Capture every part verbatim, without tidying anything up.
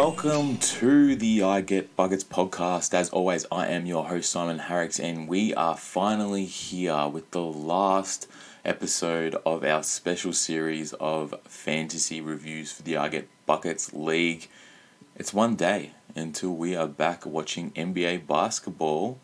Welcome to the I Get Buckets podcast. As always, I am your host, Simon Harricks, and we are finally here with the last episode of our special series of fantasy reviews for the I Get Buckets League. It's one day until we are back watching N B A basketball,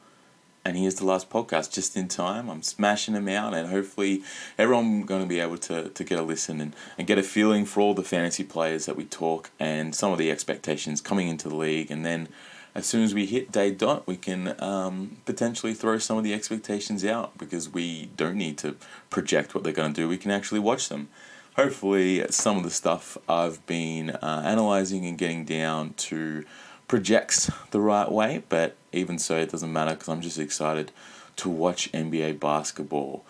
and here's the last podcast just in time. I'm smashing them out, and hopefully everyone's going to be able to, to get a listen and, and get a feeling for all the fantasy players that we talk and some of the expectations coming into the league. And then as soon as we hit day dot, we can um, potentially throw some of the expectations out because we don't need to project what they're going to do. We can actually watch them. Hopefully some of the stuff I've been uh, analysing and getting down to projects the right way, but even so, it doesn't matter because I'm just excited to watch N B A basketball.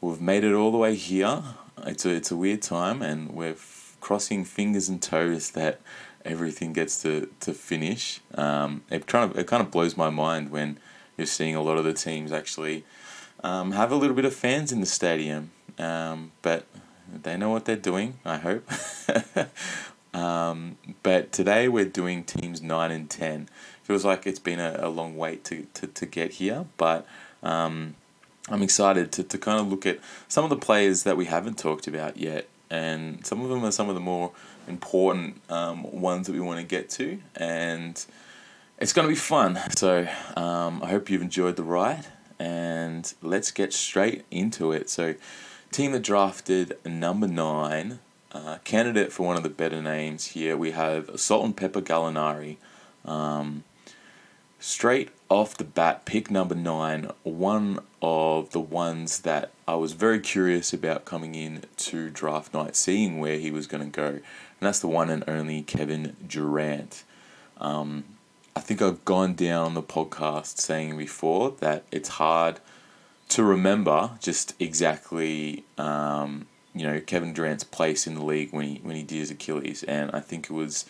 We've made it all the way here. It's a, it's a weird time, and we're f- crossing fingers and toes that everything gets to, to finish. Um, it, kind of, it kind of blows my mind when you're seeing a lot of the teams actually um, have a little bit of fans in the stadium, um, but they know what they're doing, I hope. Um, but today we're doing teams nine and ten. Feels like it's been a, a long wait to, to, to get here, but um, I'm excited to, to kind of look at some of the players that we haven't talked about yet, and some of them are some of the more important um, ones that we want to get to, and it's going to be fun. So um, I hope you've enjoyed the ride, and let's get straight into it. So team that drafted number nine. Uh, candidate for one of the better names here, we have Salt and Pepper Gallinari. Um, straight off the bat, pick number nine, one of the ones that I was very curious about coming in to draft night, seeing where he was going to go, and that's the one and only Kevin Durant. Um, I think I've gone down on the podcast saying before that it's hard to remember just exactly... Um, you know, Kevin Durant's place in the league when he when he did his Achilles, and I think it was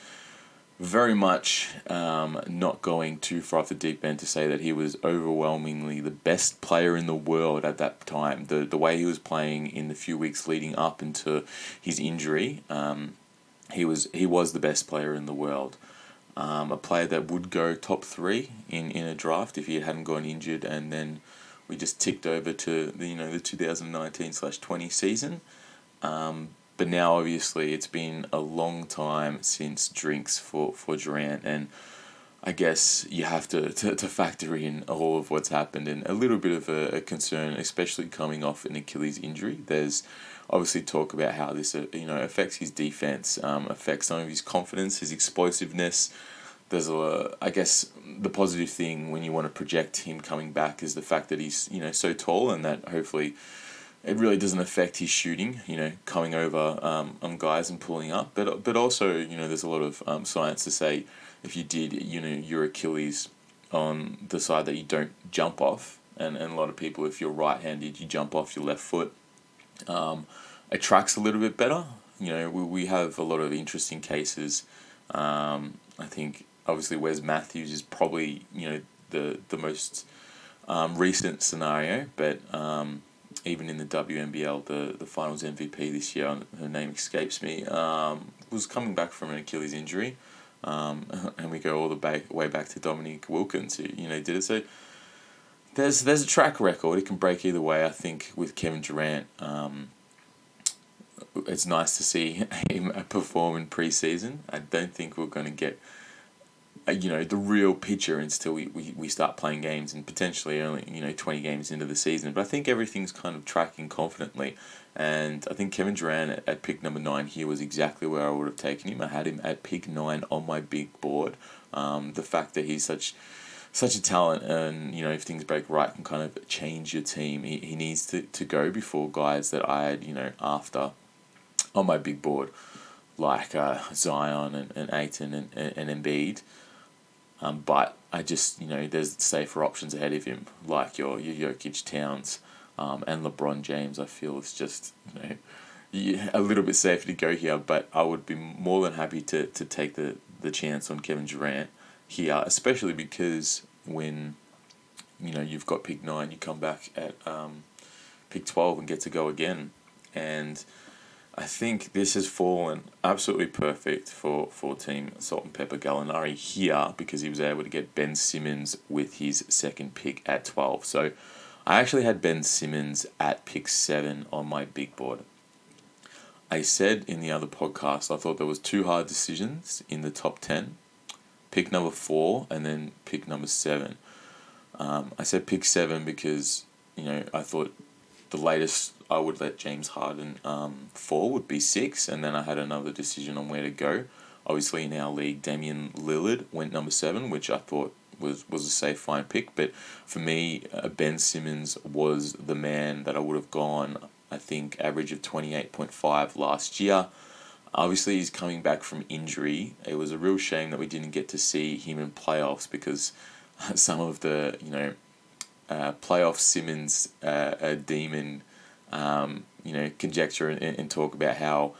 very much um, not going too far off the deep end to say that he was overwhelmingly the best player in the world at that time. The the way he was playing in the few weeks leading up into his injury, um, he was he was the best player in the world. Um, a player that would go top three in, in a draft if he hadn't gone injured, and then we just ticked over to the, you know, the twenty nineteen twenty season. Um, but now, obviously, it's been a long time since drinks for, for Durant, and I guess you have to, to, to factor in all of what's happened and a little bit of a, a concern, especially coming off an Achilles injury. There's obviously talk about how this uh, you know affects his defense, um, affects some of his confidence, his explosiveness. There's a, I guess the positive thing when you want to project him coming back is the fact that he's you know so tall, and that hopefully it really doesn't affect his shooting, you know, coming over um, on guys and pulling up. But but also, you know, there's a lot of um, science to say if you did, you know, your Achilles on the side that you don't jump off. And, and a lot of people, if you're right-handed, you jump off your left foot. Um, it tracks a little bit better. You know, we, we have a lot of interesting cases. Um, I think, obviously, Wes Matthews is probably, you know, the, the most um, recent scenario. But... Um, even in the W N B L, the, the finals M V P this year, her name escapes me, um, was coming back from an Achilles injury. Um, and we go all the ba- way back to Dominique Wilkins, who, you know, did it. So there's there's a track record. It can break either way, I think, with Kevin Durant. Um, it's nice to see him perform in preseason. I don't think we're going to get, you know, the real picture until we, we, we start playing games and potentially only, you know, twenty games into the season. But I think everything's kind of tracking confidently. And I think Kevin Durant at, at pick number nine here was exactly where I would have taken him. I had him at pick nine on my big board. Um, the fact that he's such such a talent and, you know, if things break right, can kind of change your team. He, he needs to, to go before guys that I had, you know, after on my big board, like uh, Zion and, and Ayton and, and, and Embiid. Um, but I just, you know, there's safer options ahead of him, like your, your Jokic, Towns, um, and LeBron James. I feel it's just, you know, yeah, a little bit safer to go here, but I would be more than happy to, to take the, the chance on Kevin Durant here, especially because when, you know, you've got pick nine, you come back at um, pick twelve and get to go again. And I think this has fallen absolutely perfect for, for Team Salt and Pepper Gallinari here because he was able to get Ben Simmons with his second pick at twelve. So I actually had Ben Simmons at pick seven on my big board. I said in the other podcast, I thought there was two hard decisions in the top ten. Pick number four and then pick number seven. Um, I said pick seven because, you know, I thought the latest I would let James Harden um, fall would be six, and then I had another decision on where to go. Obviously, in our league, Damian Lillard went number seven, which I thought was, was a safe, fine pick. But for me, uh, Ben Simmons was the man that I would have gone, I think, average of twenty-eight point five last year. Obviously, he's coming back from injury. It was a real shame that we didn't get to see him in playoffs because some of the, you know, uh, playoff Simmons uh, a demon, um, you know, conjecture and, and talk about how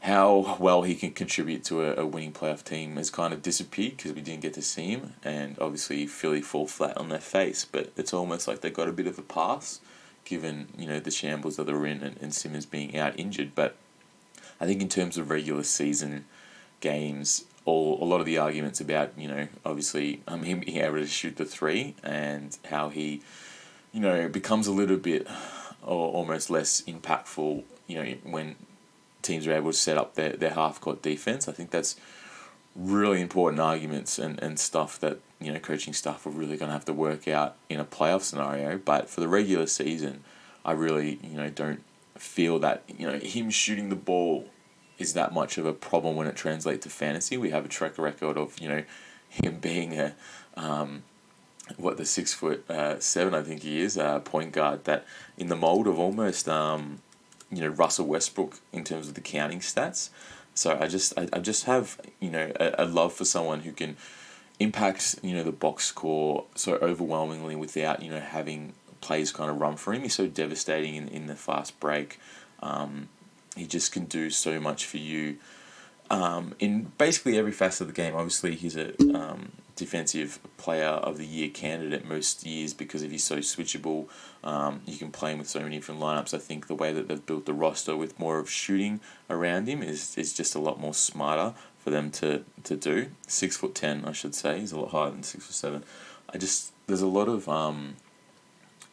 how well he can contribute to a, a winning playoff team has kind of disappeared because we didn't get to see him. And obviously, Philly fall flat on their face. But it's almost like they got a bit of a pass given, you know, the shambles that they're in and, and Simmons being out injured. But I think in terms of regular season games, all a lot of the arguments about, you know, obviously um, him being able to shoot the three and how he, you know, becomes a little bit or almost less impactful, you know, when teams are able to set up their, their half-court defense. I think that's really important arguments and, and stuff that, you know, coaching staff are really going to have to work out in a playoff scenario. But for the regular season, I really, you know, don't feel that, you know, him shooting the ball is that much of a problem when it translates to fantasy. We have a track record of, you know, him being a, um, what, the six foot uh, seven, I think he is, uh, point guard that in the mold of almost, um, you know, Russell Westbrook in terms of the counting stats. So I just, I, I just have, you know, a, a love for someone who can impact, you know, the box score so overwhelmingly without, you know, having plays kind of run for him. He's so devastating in, in the fast break. Um, he just can do so much for you um, in basically every facet of the game. Obviously, he's a um, defensive player of the year candidate most years because if he's so switchable, um, you can play him with so many different lineups. I think the way that they've built the roster with more of shooting around him is, is just a lot more smarter for them to, to do. Six foot ten, I should say. He's a lot higher than six foot seven. I just, there's a lot of um,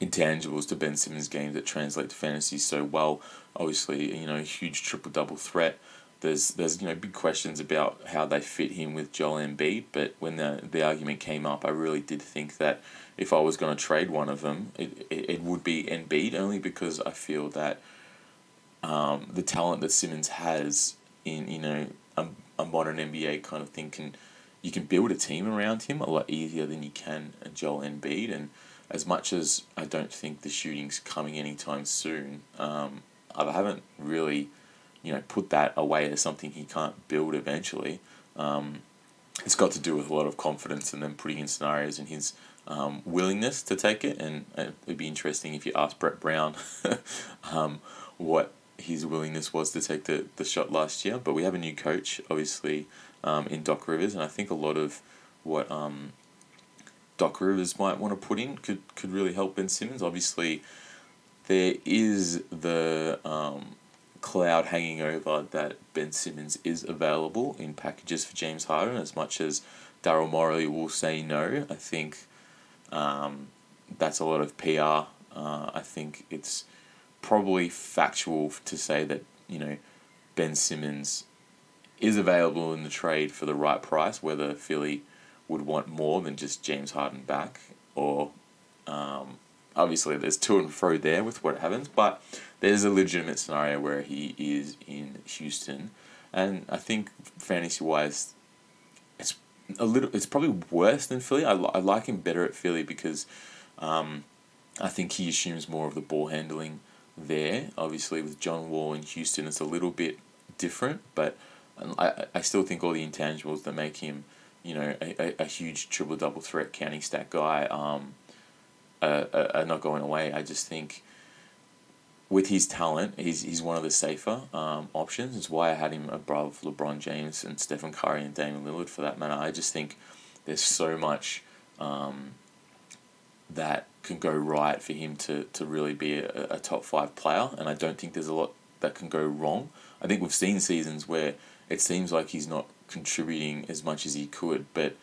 intangibles to Ben Simmons' games that translate to fantasy so well. Obviously, you know, huge triple-double threat. There's, there's you know, big questions about how they fit him with Joel Embiid, but when the the argument came up, I really did think that if I was going to trade one of them, it, it, it would be Embiid, only because I feel that um, the talent that Simmons has in, you know, a, a modern N B A kind of thing, can you can build a team around him a lot easier than you can Joel Embiid. And as much as I don't think the shooting's coming anytime soon, um, I haven't really, you know, put that away as something he can't build eventually. Um, it's got to do with a lot of confidence and then putting in scenarios and his um, willingness to take it. And it'd be interesting if you asked Brett Brown um, what his willingness was to take the, the shot last year. But we have a new coach, obviously, um, in Doc Rivers. And I think a lot of what um, Doc Rivers might want to put in could, could really help Ben Simmons. Obviously, there is the um, cloud hanging over that Ben Simmons is available in packages for James Harden. As much as Daryl Morey will say no, I think um, that's a lot of P R. Uh, I think it's probably factual to say that, you know, Ben Simmons is available in the trade for the right price, whether Philly would want more than just James Harden back or... Um, Obviously, there's to and fro there with what happens, but there's a legitimate scenario where he is in Houston, and I think fantasy-wise, it's a little, it's probably worse than Philly. I, li- I like him better at Philly because, um, I think he assumes more of the ball handling there. Obviously, with John Wall in Houston, it's a little bit different, but I I still think all the intangibles that make him, you know, a, a huge triple-double threat counting stat guy, um. Uh, are not going away. I just think with his talent, he's he's one of the safer um, options. It's why I had him above LeBron James and Stephen Curry and Damian Lillard for that matter. I just think there's so much um, that can go right for him to, to really be a, a top five player, and I don't think there's a lot that can go wrong. I think we've seen seasons where it seems like he's not contributing as much as he could, but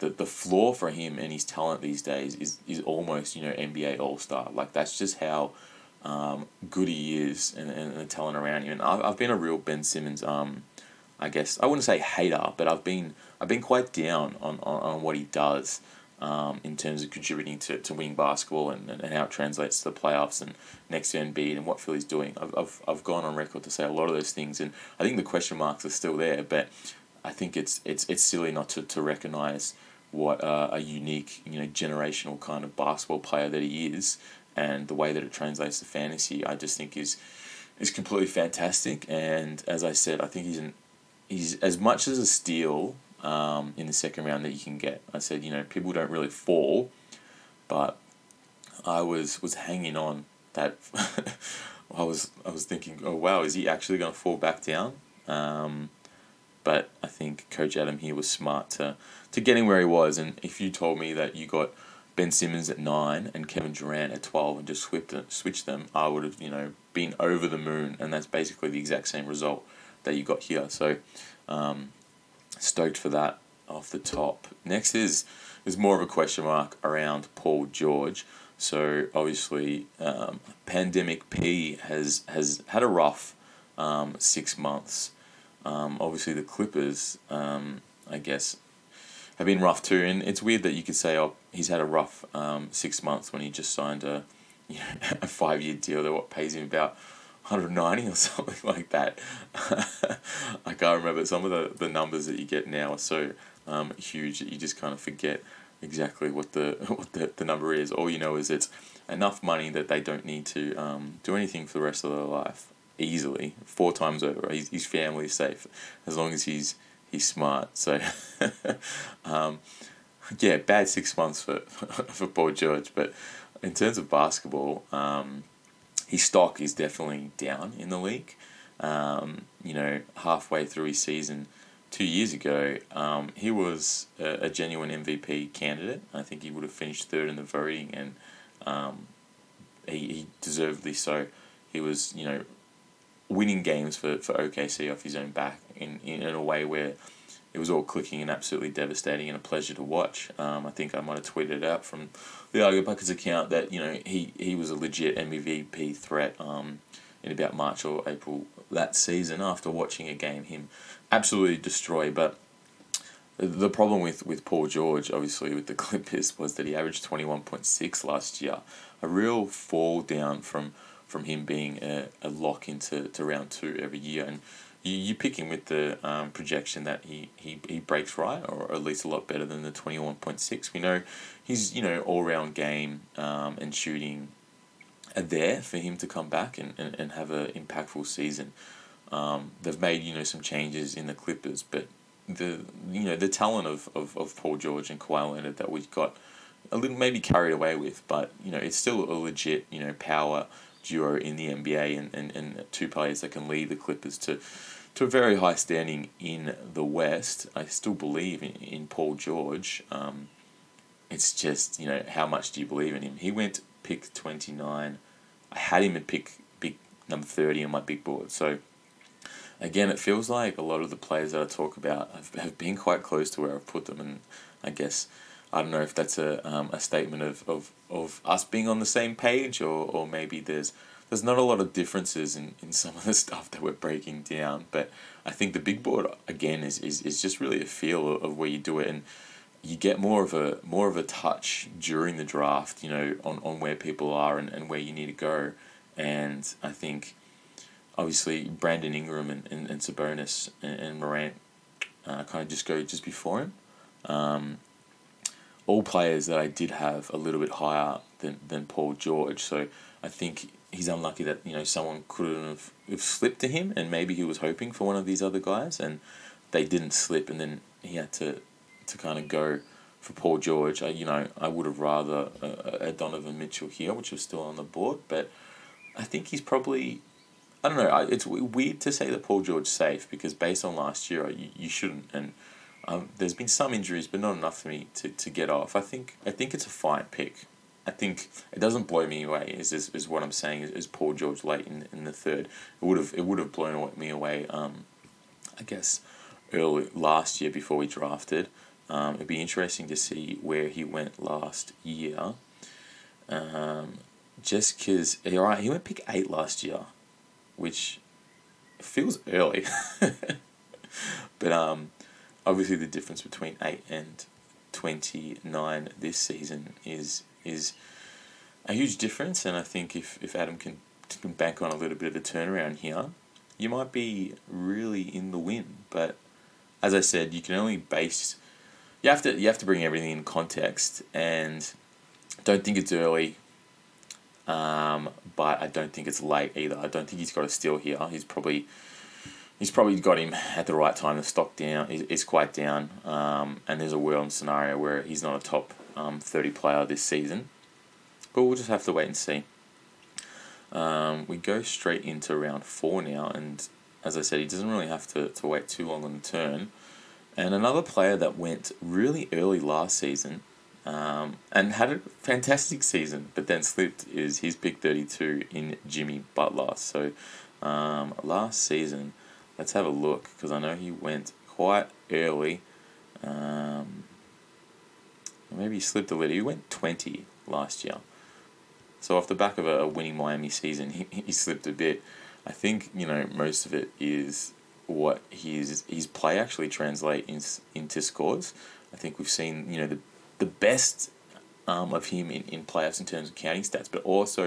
the the floor for him and his talent these days is, is almost, you know, N B A All-Star. Like, that's just how um, good he is and, and the talent around him. And I've, I've been a real Ben Simmons, um, I guess, I wouldn't say hater, but I've been I've been quite down on, on, on what he does um, in terms of contributing to, to winning basketball and, and, and how it translates to the playoffs and next to Embiid and what Philly's doing. I've, I've I've gone on record to say a lot of those things, and I think the question marks are still there, but I think it's it's it's silly not to, to recognise what uh, a unique, you know, generational kind of basketball player that he is, and the way that it translates to fantasy, I just think is is completely fantastic. And as I said, I think he's an, he's as much as a steal um, in the second round that you can get. I said, you know, people don't really fall, but I was was hanging on that. I was I was thinking, oh wow, is he actually going to fall back down? Um, But I think Coach Adam here was smart to, to get him where he was. And if you told me that you got Ben Simmons at nine and Kevin Durant at twelve and just switched them, switched them, I would have, you know, been over the moon. And that's basically the exact same result that you got here. So um, stoked for that off the top. Next is is more of a question mark around Paul George. So obviously, um, Pandemic P has has had a rough um, six months. Um, obviously the Clippers, um, I guess, have been rough too, and it's weird that you could say, oh, he's had a rough um, six months when he just signed a, you know, a five-year deal that what pays him about one hundred ninety or something like that. I can't remember. Some of the, the numbers that you get now are so um, huge that you just kind of forget exactly what the what the, the number is. All you know is it's enough money that they don't need to um, do anything for the rest of their life. Easily, four times over. His, his family is safe as long as he's he's smart. So, um, yeah, bad six months for for Paul George. But in terms of basketball, um, his stock is definitely down in the league. Um, you know, halfway through his season two years ago, um, he was a, a genuine M V P candidate. I think he would have finished third in the voting, and um, he, he deservedly so. He was, you know, winning games for, for O K C off his own back in, in a way where it was all clicking and absolutely devastating and a pleasure to watch. Um, I think I might have tweeted out from the Argo Buckets account that, you know, he, he was a legit M V P threat um, in about March or April that season after watching a game him absolutely destroy. But the problem with, with Paul George, obviously, with the Clippers was that he averaged twenty-one point six last year. A real fall down from... from him being a, a lock into to round two every year. And you, you pick him with the um, projection that he, he, he breaks right, or at least a lot better than the twenty-one point six. We know his, you know, all-round game um, and shooting are there for him to come back and, and, and have an impactful season. Um, they've made, you know, some changes in the Clippers, but the, you know, the talent of, of, of Paul George and Kawhi Leonard that we've got a little maybe carried away with, but, you know, it's still a legit, you know, power duo in the N B A, and, and, and two players that can lead the Clippers to to a very high standing in the West. I still believe in, in Paul George. Um, it's just, you know, how much do you believe in him? He went pick twenty-nine. I had him at pick, pick number thirty on my big board. So, again, it feels like a lot of the players that I talk about have, have been quite close to where I've put them, and I guess... I don't know if that's a um, a statement of, of, of us being on the same page, or, or maybe there's there's not a lot of differences in, in some of the stuff that we're breaking down. But I think the big board again is, is, is just really a feel of where you do it, and you get more of a more of a touch during the draft, you know, on, on where people are and, and where you need to go. And I think obviously Brandon Ingram and, and, and Sabonis and, and Morant uh, kind of just go just before him. Um, all players that I did have a little bit higher than, than Paul George. So I think he's unlucky that, you know, someone couldn't have, have slipped to him, and maybe he was hoping for one of these other guys and they didn't slip, and then he had to, to kind of go for Paul George. I, you know, I would have rather a, a Donovan Mitchell here, which was still on the board, but I think he's probably, I don't know, it's weird to say that Paul George's safe because based on last year, you, you shouldn't, and Um, there's been some injuries, but not enough for me to, to get off. I think I think it's a fine pick. I think it doesn't blow me away. Is is, is what I'm saying is, is Paul George late in, in the third. It would have it would have blown me away. Um, I guess early last year before we drafted. Um, it'd be interesting to see where he went last year. Um, just because, all right, he went pick eight last year, which feels early. But um, obviously the difference between eight and twenty-nine this season is is a huge difference. And I think if, if Adam can, can bank on a little bit of a turnaround here, you might be really in the win. But as I said, you can only base... You have to you have to bring everything in context, and don't think it's early, um, but I don't think it's late either. I don't think he's got a steal here. He's probably he's probably got him at the right time. The stock down is is quite down, um, and there's a world scenario where he's not a top um, thirty player this season. But we'll just have to wait and see. Um, we go straight into round four now, and as I said, he doesn't really have to, to wait too long on the turn. And another player that went really early last season um, and had a fantastic season but then slipped is his pick thirty-two in Jimmy Butler. So um, last season, let's have a look because I know he went quite early. Um, maybe he slipped a little. He went twenty last year. So off the back of a winning Miami season, he, he slipped a bit. I think, you know, most of it is... what his his play actually translate in, into scores. I think we've seen, you know, the the best um, of him in, in playoffs in terms of counting stats, but also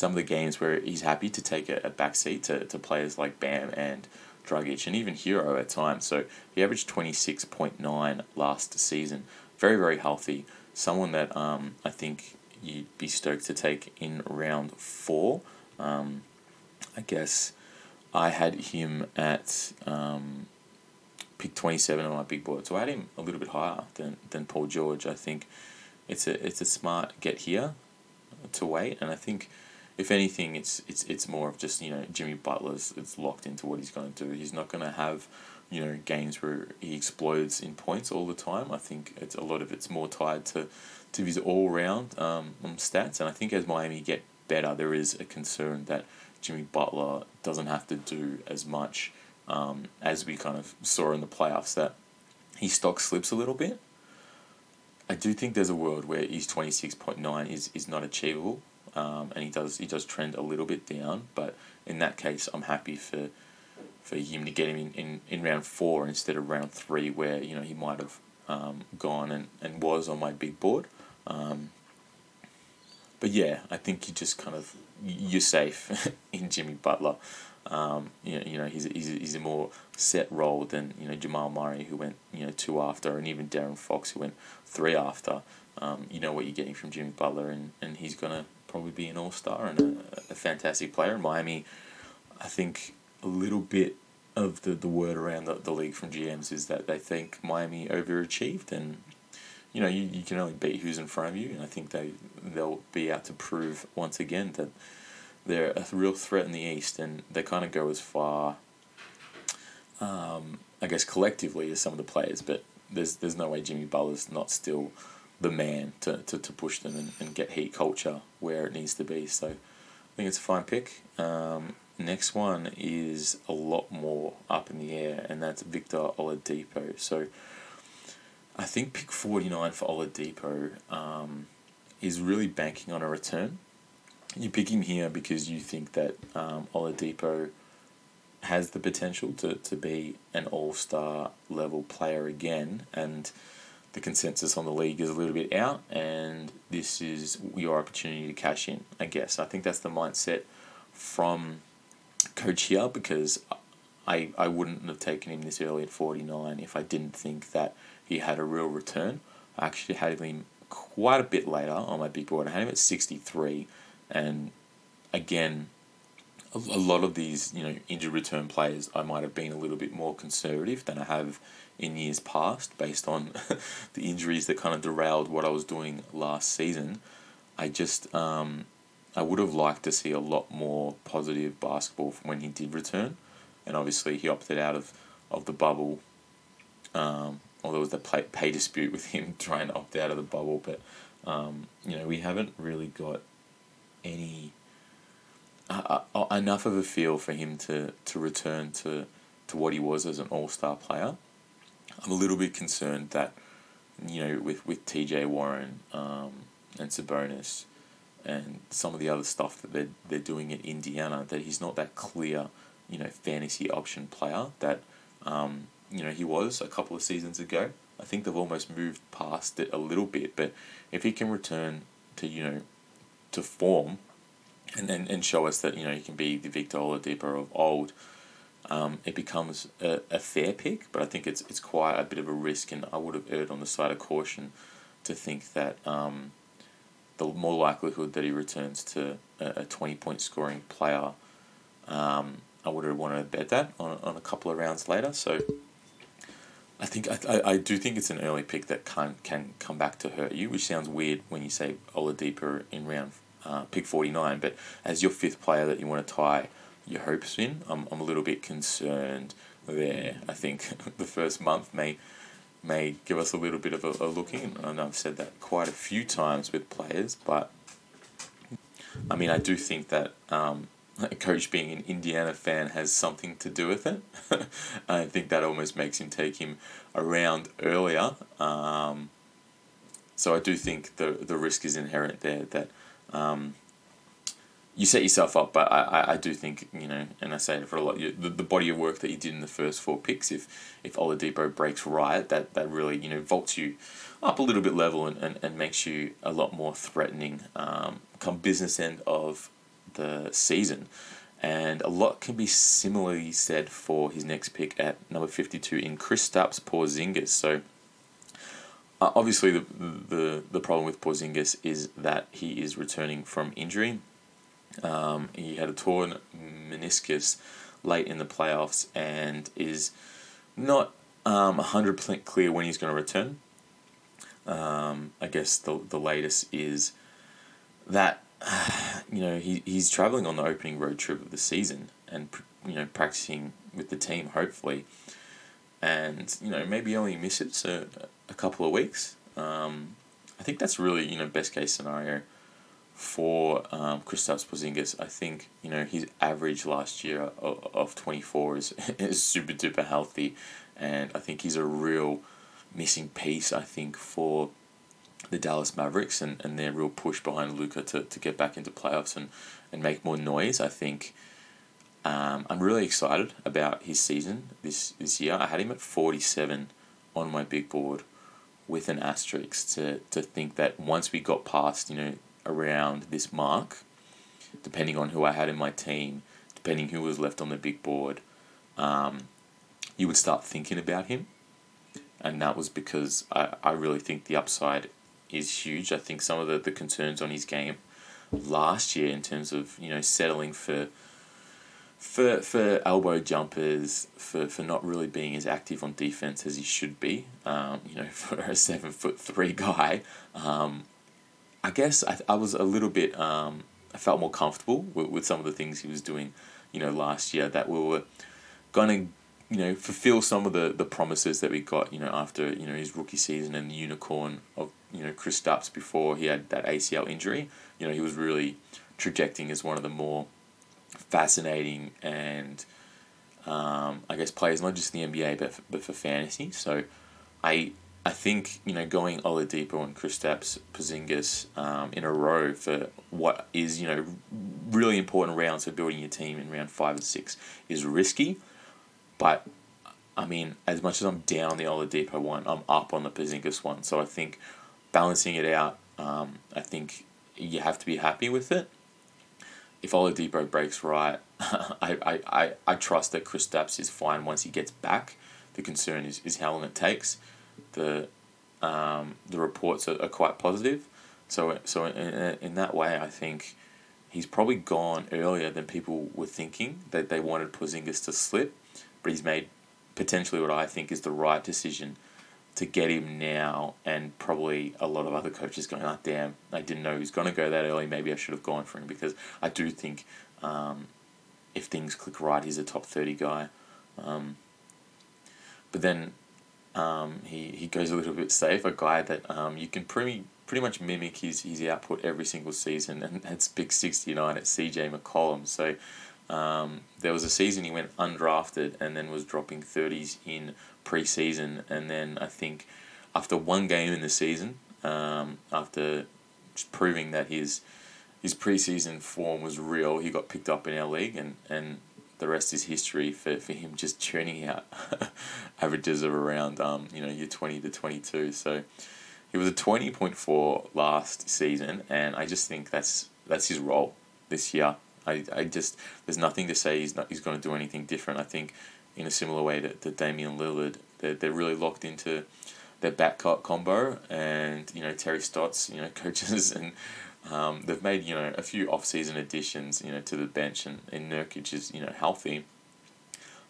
some of the games where he's happy to take a, a backseat to, to players like Bam and Dragic and even Hero at times. So he averaged twenty-six point nine last season. Very, very healthy. Someone that um I think you'd be stoked to take in round four. Um, I guess... I had him at um, pick twenty-seven on my big board, so I had him a little bit higher than, than Paul George. I think it's a it's a smart get here to wait, and I think if anything, it's it's it's more of just, you know, Jimmy Butler's it's locked into what he's going to do. He's not going to have, you know, games where he explodes in points all the time. I think it's a lot of it's more tied to to his all round um stats, and I think as Miami get better, there is a concern that Jimmy Butler doesn't have to do as much um, as we kind of saw in the playoffs, that his stock slips a little bit. I do think there's a world where his twenty-six point nine is, is not achievable, um, and he does he does trend a little bit down, but in that case I'm happy for for him to get him in, in, in round four instead of round three where, you know, he might have um, gone and, and was on my big board. Um, But yeah, I think you just kind of, you're safe in Jimmy Butler. Um, you know, you know he's, he's, he's a more set role than, you know, Jamal Murray, who went, you know, two after, and even Darren Fox, who went three after. Um, you know what you're getting from Jimmy Butler, and, and he's going to probably be an all-star and a, a fantastic player. In Miami, I think a little bit of the, the word around the, the league from G Ms is that they think Miami overachieved, and... You know, you, you can only beat who's in front of you, and I think they, they'll be out to prove once again that they're a real threat in the East, and they kind of go as far, um, I guess, collectively as some of the players, but there's there's no way Jimmy Butler's not still the man to, to, to push them and, and get Heat culture where it needs to be. So I think it's a fine pick. Um, next one is a lot more up in the air, and that's Victor Oladipo. So... I think pick forty-nine for Oladipo um, is really banking on a return. You pick him here because you think that um, Oladipo has the potential to, to be an all-star level player again, and the consensus on the league is a little bit out, and this is your opportunity to cash in, I guess. I think that's the mindset from Coach here, because I, I wouldn't have taken him this early at forty-nine if I didn't think that he had a real return. I actually had him quite a bit later on my big board. I had him at sixty-three, and again, a lot of these, you know, injured return players, I might have been a little bit more conservative than I have in years past, based on the injuries that kind of derailed what I was doing last season. I just, um, I would have liked to see a lot more positive basketball from when he did return, and obviously he opted out of, of the bubble. Um, Although well, there was the pay dispute with him trying to opt out of the bubble, but Um, you know, we haven't really got any uh, uh, enough of a feel for him to, to return to, to what he was as an all-star player. I'm a little bit concerned that, you know, with, with T J Warren um, and Sabonis and some of the other stuff that they're, they're doing at Indiana, that he's not that clear, you know, fantasy option player that, um, you know, he was a couple of seasons ago. I think they've almost moved past it a little bit, but if he can return to, you know, to form and then and, and show us that, you know, he can be the Victor Oladipo of old, um, it becomes a, a fair pick, but I think it's it's quite a bit of a risk, and I would have erred on the side of caution to think that um, the more likelihood that he returns to a twenty-point scoring player, um, I would have wanted to bet that on, on a couple of rounds later, so... I think I I do think it's an early pick that can can come back to hurt you, which sounds weird when you say Oladipo in round uh, pick forty-nine, but as your fifth player that you want to tie your hopes in, I'm I'm a little bit concerned there. I think the first month may may give us a little bit of a, a look in, and I've said that quite a few times with players, but I mean I do think that. Um, Coach being an Indiana fan has something to do with it. I think that almost makes him take him around earlier. Um, so I do think the the risk is inherent there that um, you set yourself up. But I, I, I do think, you know, and I say it for a lot, you, the, the body of work that you did in the first four picks, if if Oladipo breaks right, that, that really, you know, vaults you up a little bit level and, and, and makes you a lot more threatening um, come business end of the season, and a lot can be similarly said for his next pick at number fifty-two in Kristaps Porzingis. So uh, obviously the, the the problem with Porzingis is that he is returning from injury. Um, he had a torn meniscus late in the playoffs and is not um, one hundred percent clear when he's going to return. Um, I guess the the latest is that you know, he he's travelling on the opening road trip of the season and, you know, practising with the team, hopefully. And, you know, maybe only miss it so a couple of weeks. Um, I think that's really, you know, best case scenario for um, Kristaps Porzingis. I think, you know, his average last year of, of twenty-four is, is super duper healthy. And I think he's a real missing piece, I think, for the Dallas Mavericks and, and their real push behind Luka to, to get back into playoffs and, and make more noise. I think um, I'm really excited about his season this, this year. I had him at forty-seven on my big board with an asterisk to, to think that once we got past, you know, around this mark, depending on who I had in my team, depending who was left on the big board, um, you would start thinking about him. And that was because I, I really think the upside is huge. I think some of the, the concerns on his game last year in terms of, you know, settling for for for elbow jumpers, for, for not really being as active on defense as he should be, um, you know, for a seven foot three guy, um, I guess I I was a little bit, um, I felt more comfortable with, with some of the things he was doing, you know, last year that we were going to, you know, fulfill some of the, the promises that we got, you know, after, you know, his rookie season and the unicorn of, you know, Kristaps before he had that A C L injury. You know, he was really projecting as one of the more fascinating and, um, I guess, players, not just in the N B A, but for, but for fantasy. So I I think, you know, going Oladipo and Kristaps Porzingis um, in a row for what is, you know, really important rounds for building your team in round five and six is risky. But, I mean, as much as I'm down the Oladipo one, I'm up on the Porzingis one. So I think balancing it out, um, I think you have to be happy with it. If Oladipo breaks right, I, I, I, I trust that Kristaps is fine once he gets back. The concern is, is how long it takes. The um, the reports are, are quite positive. So so in, in that way, I think he's probably gone earlier than people were thinking, that they wanted Porzingis to slip. But he's made potentially what I think is the right decision to get him now, and probably a lot of other coaches going, oh, damn, I didn't know he was going to go that early. Maybe I should have gone for him, because I do think um, if things click right, he's a top thirty guy. Um, but then Um, he, he goes a little bit safe, a guy that um, you can pretty pretty much mimic his, his output every single season, and that's big sixty-nine at C J McCollum. So um, there was a season he went undrafted and then was dropping thirties in preseason, and then I think after one game in the season, um, after just proving that his his preseason form was real, he got picked up in our league, and, and the rest is history for, for him just churning out averages of around um you know your twenty to twenty-two. So he was a twenty point four last season, and I just think that's that's his role this year. I, I just there's nothing to say he's not he's going to do anything different. I think in a similar way that that Damian Lillard, they're, they're really locked into their backcourt combo, and you know Terry Stotts, you know coaches and. Um, they've made, you know, a few off-season additions, you know, to the bench, and, and Nurkic is, you know, healthy.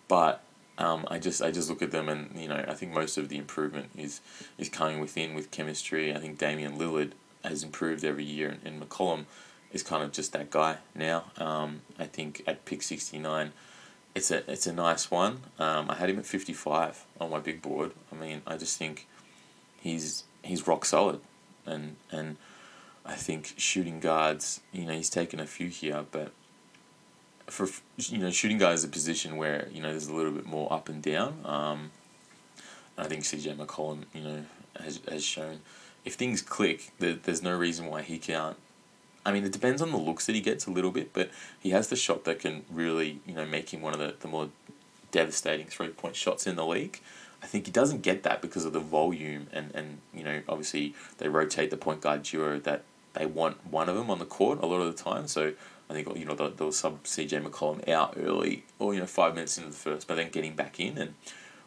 But um, I just I just look at them, and, you know, I think most of the improvement is, is coming within with chemistry. I think Damian Lillard has improved every year, and, and McCollum is kind of just that guy now. Um, I think at pick sixty-nine, it's a, it's a nice one. Um, I had him at fifty-five on my big board. I mean, I just think he's he's rock solid, and... and I think shooting guards, you know, he's taken a few here, but for, you know, shooting guard is a position where, you know, there's a little bit more up and down. Um, I think C J McCollum, you know, has has shown if things click, there, there's no reason why he can't. I mean, it depends on the looks that he gets a little bit, but he has the shot that can really, you know, make him one of the, the more devastating three-point shots in the league. I think he doesn't get that because of the volume, and, and you know, obviously they rotate the point guard duo that they want one of them on the court a lot of the time. So I think, you know, they'll, they'll sub C J McCollum out early, or, you know, five minutes into the first, but then getting back in, and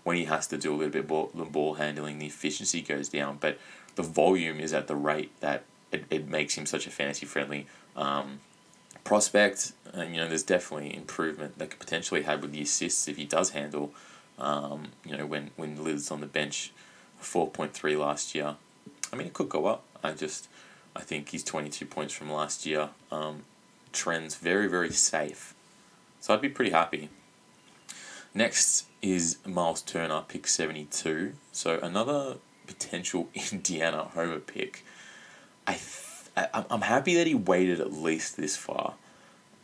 when he has to do a little bit more ball handling, the efficiency goes down, but the volume is at the rate that it, it makes him such a fantasy-friendly um, prospect. And, you know, there's definitely improvement that could potentially have with the assists if he does handle. Um, you know, when, when Lillard's on the bench, four point three last year. I mean, it could go up. I just, I think he's twenty-two points from last year. Um, trends very, very safe. So I'd be pretty happy. Next is Myles Turner, pick seventy-two. So another potential Indiana homer pick. I th- I, I'm happy that he waited at least this far,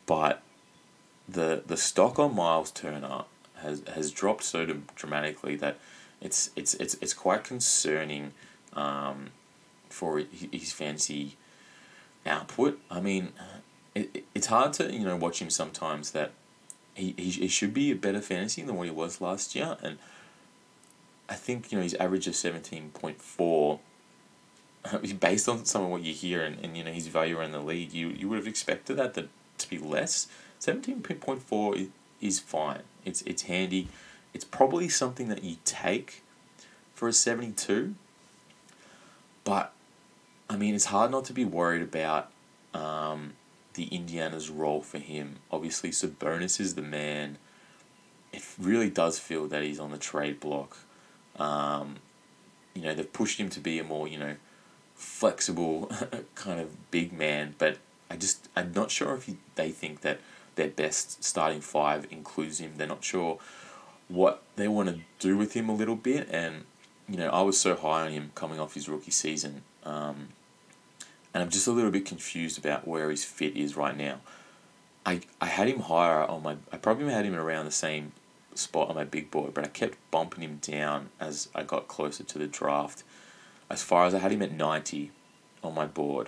but the the stock on Myles Turner has has dropped so dramatically that it's it's it's it's quite concerning um, for his fantasy output. I mean, it it's hard to you know watch him sometimes. That he, he he should be a better fantasy than what he was last year, and I think you know his average of seventeen point four. Based on some of what you hear and, and you know his value around the league, you you would have expected that to, to be less. Seventeen point four is is fine. It's it's handy. It's probably something that you take for a seventy-two. But, I mean, it's hard not to be worried about um, the Indiana's role for him. Obviously, Sabonis is the man. It really does feel that he's on the trade block. Um, you know, they've pushed him to be a more, you know, flexible kind of big man. But I just, I'm not sure if he, they think that their best starting five includes him. They're not sure what they want to do with him a little bit. And, you know, I was so high on him coming off his rookie season. Um, and I'm just a little bit confused about where his fit is right now. I I had him higher on my... I probably had him around the same spot on my big board, but I kept bumping him down as I got closer to the draft. As far as I had him at ninety on my board.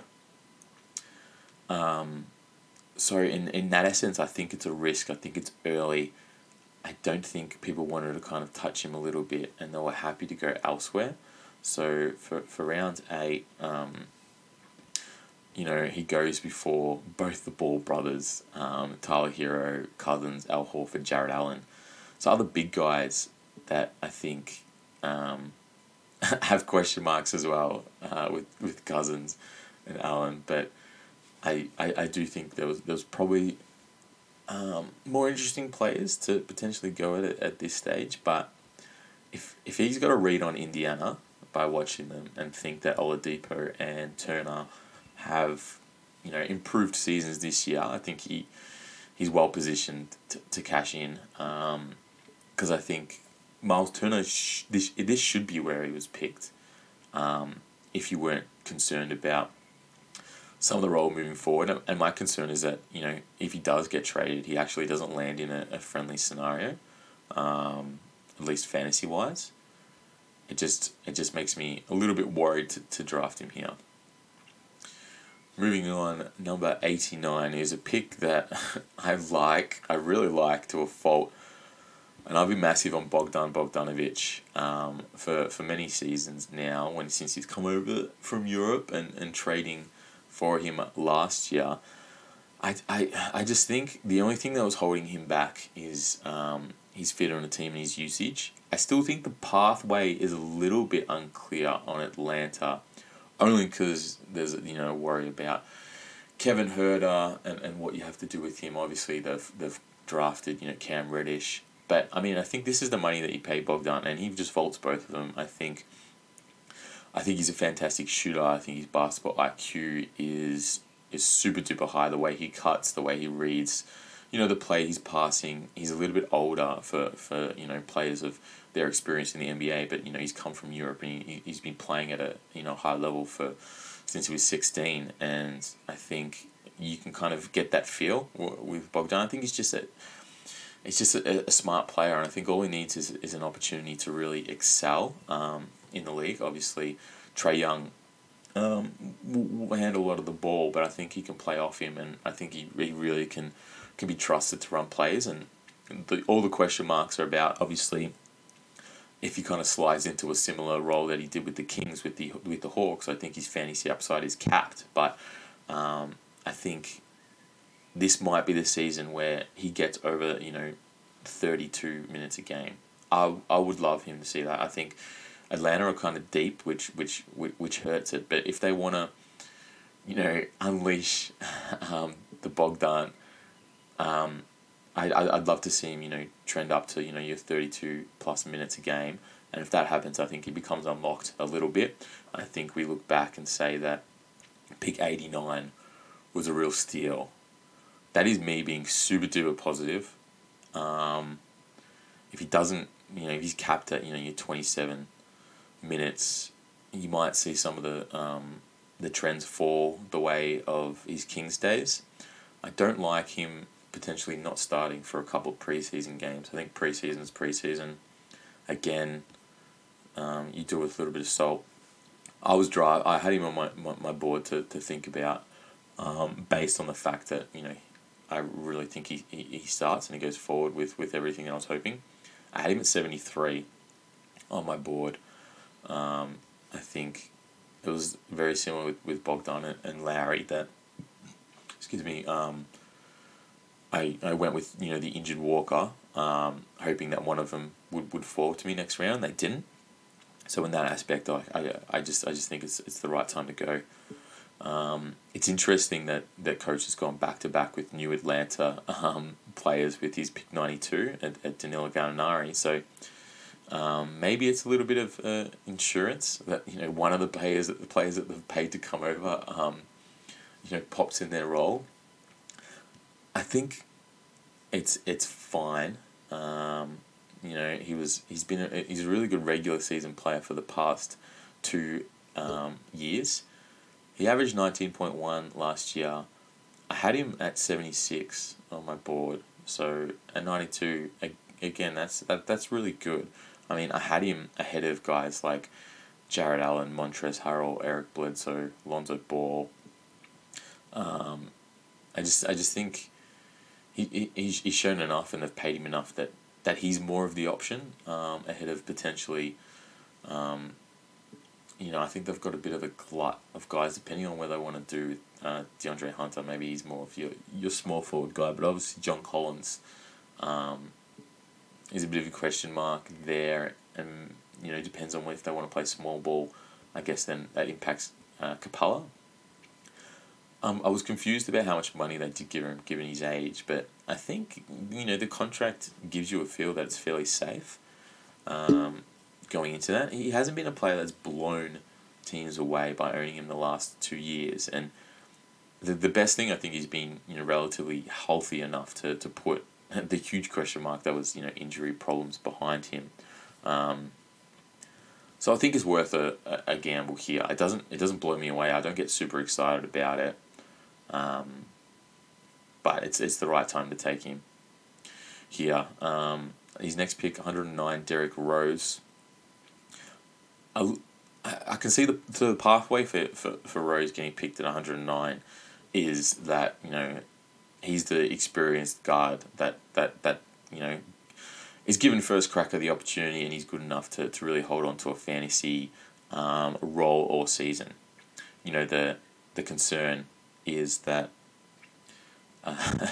Um... So in, in that essence, I think it's a risk. I think it's early. I don't think people wanted to kind of touch him a little bit, and they were happy to go elsewhere. So for, for round eight, um, you know, he goes before both the Ball brothers, um, Tyler Hero, Cousins, Al Horford, Jarrett Allen. So other big guys that I think um, have question marks as well uh, with, with Cousins and Allen, but... I, I, I do think there was there was probably um, more interesting players to potentially go at it at this stage, but if if he's got a read on Indiana by watching them and think that Oladipo and Turner have you know improved seasons this year, I think he he's well positioned to, to cash in, because um, I think Myles Turner, sh- this this should be where he was picked. Um, if you weren't concerned about some of the role moving forward. And my concern is that, you know, if he does get traded, he actually doesn't land in a, a friendly scenario, um, at least fantasy-wise. It just it just makes me a little bit worried to, to draft him here. Moving on, number eighty-nine is a pick that I like, I really like to a fault. And I've been massive on Bogdan Bogdanovic um, for, for many seasons now, when since he's come over from Europe and, and trading for him last year. I, I, I just think the only thing that was holding him back is um, his fit on the team and his usage. I still think the pathway is a little bit unclear on Atlanta, only because there's, you know, worry about Kevin Huerter and, and what you have to do with him. Obviously, they've, they've drafted, you know, Cam Reddish. But, I mean, I think this is the money that you pay Bogdan, and he just vaults both of them. I think I think he's a fantastic shooter. I think his basketball I Q is is super-duper high, the way he cuts, the way he reads. You know, the play he's passing, he's a little bit older for, for you know, players of their experience in the N B A, but, you know, he's come from Europe, and he, he's been playing at a, you know, high level for since he was sixteen, and I think you can kind of get that feel with Bogdan. I think he's just a... He's just a, a smart player, and I think all he needs is is an opportunity to really excel um, in the league. Obviously, Trae Young um, will handle a lot of the ball, but I think he can play off him, and I think he, he really can can be trusted to run plays. And the, all the question marks are about, obviously, if he kind of slides into a similar role that he did with the Kings, with the with the Hawks, I think his fantasy upside is capped. But um, I think... this might be the season where he gets over, you know, thirty-two minutes a game. I I would love him to see that. I think Atlanta are kind of deep, which which which hurts it. But if they want to, you know, unleash um, the Bogdan, um, I I'd love to see him, you know, trend up to, you know, your thirty-two plus minutes a game. And if that happens, I think he becomes unlocked a little bit. I think we look back and say that pick eighty-nine was a real steal. That is me being super duper positive. Um, if he doesn't, you know, if he's capped at, you know, your twenty-seven minutes, you might see some of the um, the trends fall the way of his Kings days. I don't like him potentially not starting for a couple of preseason games. I think preseason's preseason. Again, um, you do with a little bit of salt. I was dry. I had him on my, my, my board to, to think about, um, based on the fact that, you know, I really think he, he, he starts and he goes forward with, with everything that I was hoping. I had him at seventy-three on my board. Um, I think it was very similar with, with Bogdan and, and Lowry that, excuse me, um, I I went with, you know, the injured Walker, um, hoping that one of them would, would fall to me next round. They didn't. So in that aspect, I I, I just I just think it's it's the right time to go. Um, it's interesting that, that coach has gone back-to-back with new Atlanta um, players with his pick ninety-two at, at Danilo Gallinari. So um, maybe it's a little bit of uh, insurance that, you know, one of the players that the players that they've paid to come over, um, you know, pops in their role. I think it's it's fine. Um, you know, he was he's been a, he's a really good regular season player for the past two um, years. He averaged nineteen point one last year. I had him at seventy-six on my board. So at ninety-two, again, that's that, that's really good. I mean, I had him ahead of guys like Jared Allen, Montrezl Harrell, Eric Bledsoe, Lonzo Ball. Um, I just I just think he, he he's shown enough, and they've paid him enough that, that he's more of the option um, ahead of potentially... Um, You know, I think they've got a bit of a glut of guys, depending on where they want to do uh, DeAndre Hunter. Maybe he's more of your, your small forward guy, but obviously John Collins um, is a bit of a question mark there. And, you know, it depends on if they want to play small ball. I guess then that impacts uh, Capella. Um, I was confused about how much money they did give him, given his age, but I think, you know, the contract gives you a feel that it's fairly safe. Um... Going into that, he hasn't been a player that's blown teams away by owning him the last two years, and the the best thing I think he's been, you know, relatively healthy enough to, to put the huge question mark that was, you know, injury problems behind him. Um, so I think it's worth a, a gamble here. It doesn't it doesn't blow me away. I don't get super excited about it. Um, but it's it's the right time to take him here. Um, his next pick, one oh nine, Derek Rose. I, I can see the, the pathway for, for, for Rose getting picked at one oh nine is that, you know, he's the experienced guard that, that, that you know, is given first crack at the opportunity, and he's good enough to, to really hold on to a fantasy um, role all season. You know, the the concern is that uh,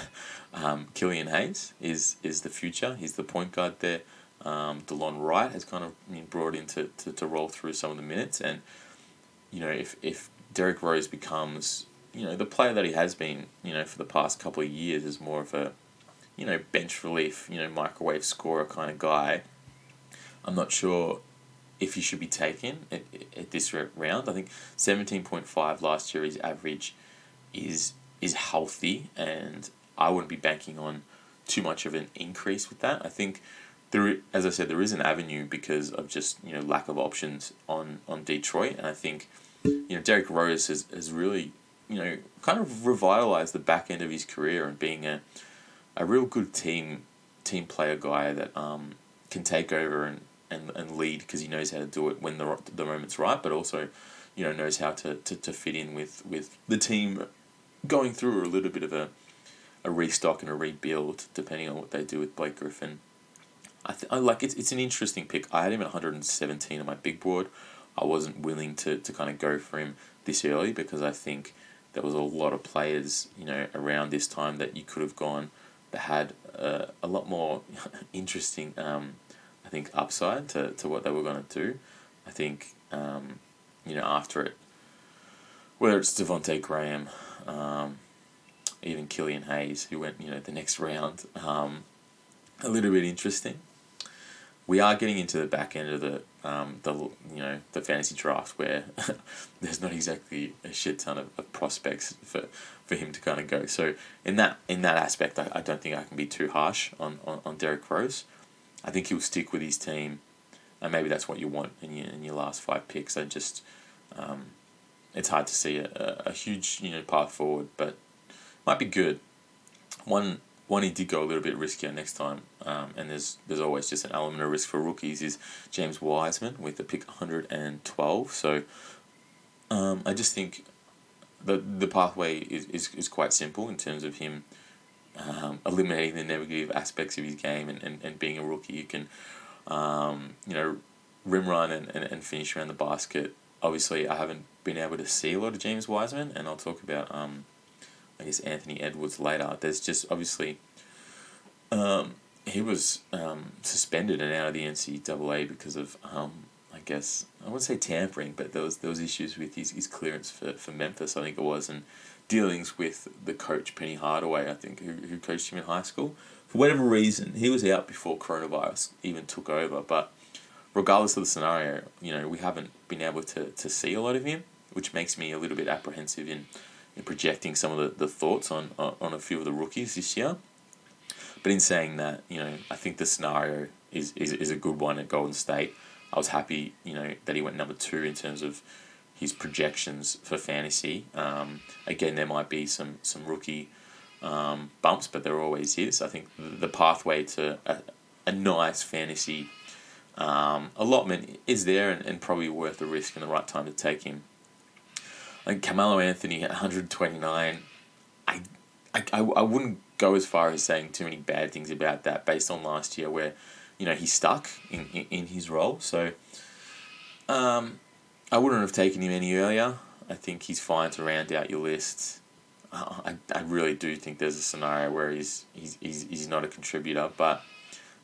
um, Killian Hayes is, is the future. He's the point guard there. Um, Delon Wright has kind of been brought in to, to, to roll through some of the minutes, and you know if if Derek Rose becomes you know the player that he has been you know for the past couple of years, is more of a you know bench relief you know microwave scorer kind of guy, I'm not sure if he should be taken at, at this round. I think seventeen point five last year his average is is healthy, and I wouldn't be banking on too much of an increase with that. I think. There, as I said, there is an avenue because of just, you know, lack of options on, on Detroit. And I think, you know, Derek Rose has, has really, you know, kind of revitalized the back end of his career and being a a real good team team player guy that um can take over and, and, and lead because he knows how to do it when the the moment's right, but also, you know, knows how to, to, to fit in with, with the team going through a little bit of a, a restock and a rebuild, depending on what they do with Blake Griffin. I, th- I like it's it's an interesting pick. I had him at one seventeen on my big board. I wasn't willing to, to kind of go for him this early because I think there was a lot of players, you know, around this time that you could have gone that had uh, a lot more interesting, um, I think, upside to, to what they were going to do. I think, um, you know, after it, whether it's Devontae Graham, um, even Killian Hayes, who went, you know, the next round, um, a little bit interesting. We are getting into the back end of the um the you know the fantasy draft where there's not exactly a shit ton of, of prospects for, for him to kind of go. So in that in that aspect, I, I don't think I can be too harsh on, on, on Derek Rose. I think he'll stick with his team, and maybe that's what you want in your in your last five picks. I just um, it's hard to see a, a huge you know path forward, but might be good. One. One he did go a little bit riskier next time, um, and there's there's always just an element of risk for rookies, is James Wiseman with the pick one twelve. So um, I just think the the pathway is, is, is quite simple in terms of him um, eliminating the negative aspects of his game and, and, and being a rookie. You can um, you know rim run and, and, and finish around the basket. Obviously, I haven't been able to see a lot of James Wiseman, and I'll talk about... Um, I guess Anthony Edwards later. There's just obviously, um, he was um, suspended and out of the N C double A because of um, I guess I wouldn't say tampering, but there was there was issues with his, his clearance for, for Memphis, I think it was, and dealings with the coach Penny Hardaway, I think, who who coached him in high school. For whatever reason, he was out before coronavirus even took over. But regardless of the scenario, you know, we haven't been able to, to see a lot of him, which makes me a little bit apprehensive in. projecting some of the, the thoughts on, on on a few of the rookies this year. But in saying that, you know, I think the scenario is, is, is a good one at Golden State. I was happy, you know, that he went number two in terms of his projections for fantasy. Um, again, there might be some, some rookie um, bumps, but there always is. I think the pathway to a, a nice fantasy um, allotment is there and, and probably worth the risk and the right time to take him. Like Carmelo Anthony at one twenty-nine, I, I, I wouldn't go as far as saying too many bad things about that based on last year where, you know, he's stuck in, in, in his role. So um, I wouldn't have taken him any earlier. I think he's fine to round out your list. I, I really do think there's a scenario where he's, he's, he's, he's not a contributor, but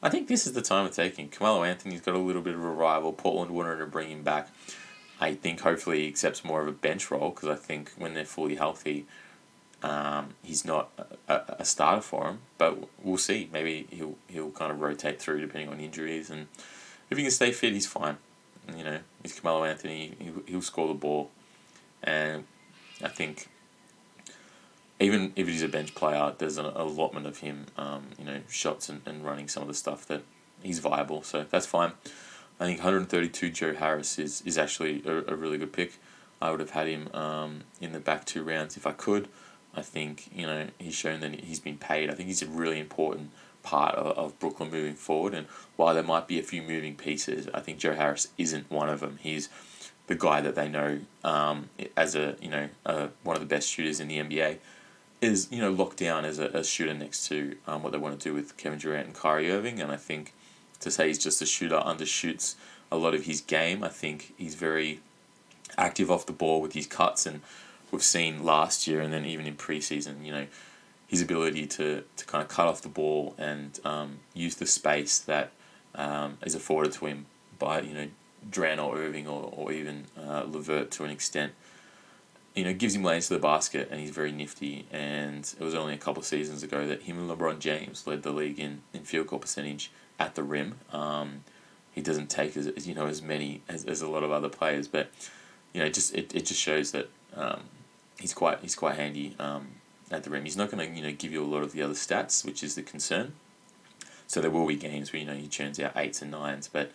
I think this is the time of taking. Carmelo Anthony's got a little bit of a rival. Portland wanted to bring him back. I think hopefully he accepts more of a bench role because I think when they're fully healthy, um, he's not a, a starter for them. But we'll see. Maybe he'll he'll kind of rotate through depending on injuries. And if he can stay fit, he's fine. You know, he's Carmelo Anthony. He'll, he'll score the ball. And I think even if he's a bench player, there's an allotment of him, um, you know, shots and, and running some of the stuff that he's viable. So that's fine. I think one hundred thirty-two Joe Harris is, is actually a, a really good pick. I would have had him um, in the back two rounds if I could. I think, you know, he's shown that he's been paid. I think he's a really important part of, of Brooklyn moving forward. And while there might be a few moving pieces, I think Joe Harris isn't one of them. He's the guy that they know um, as a, you know, uh, one of the best shooters in the N B A is, you know, locked down as a, a shooter next to um, what they want to do with Kevin Durant and Kyrie Irving. And I think to say he's just a shooter undershoots a lot of his game. I think he's very active off the ball with his cuts, and we've seen last year and then even in preseason, you know, his ability to, to kind of cut off the ball and um, use the space that um, is afforded to him by, you know, Durant or Irving or, or even uh, LeVert to an extent, you know, gives him lanes to the basket, and he's very nifty. And it was only a couple of seasons ago that him and LeBron James led the league in, in field goal percentage at the rim. Um, he doesn't take as, you know, as many as, as a lot of other players, but you know, it just it, it just shows that um, he's quite he's quite handy um, at the rim. He's not going to, you know, give you a lot of the other stats, which is the concern. So there will be games where, you know, he churns out eights and nines, but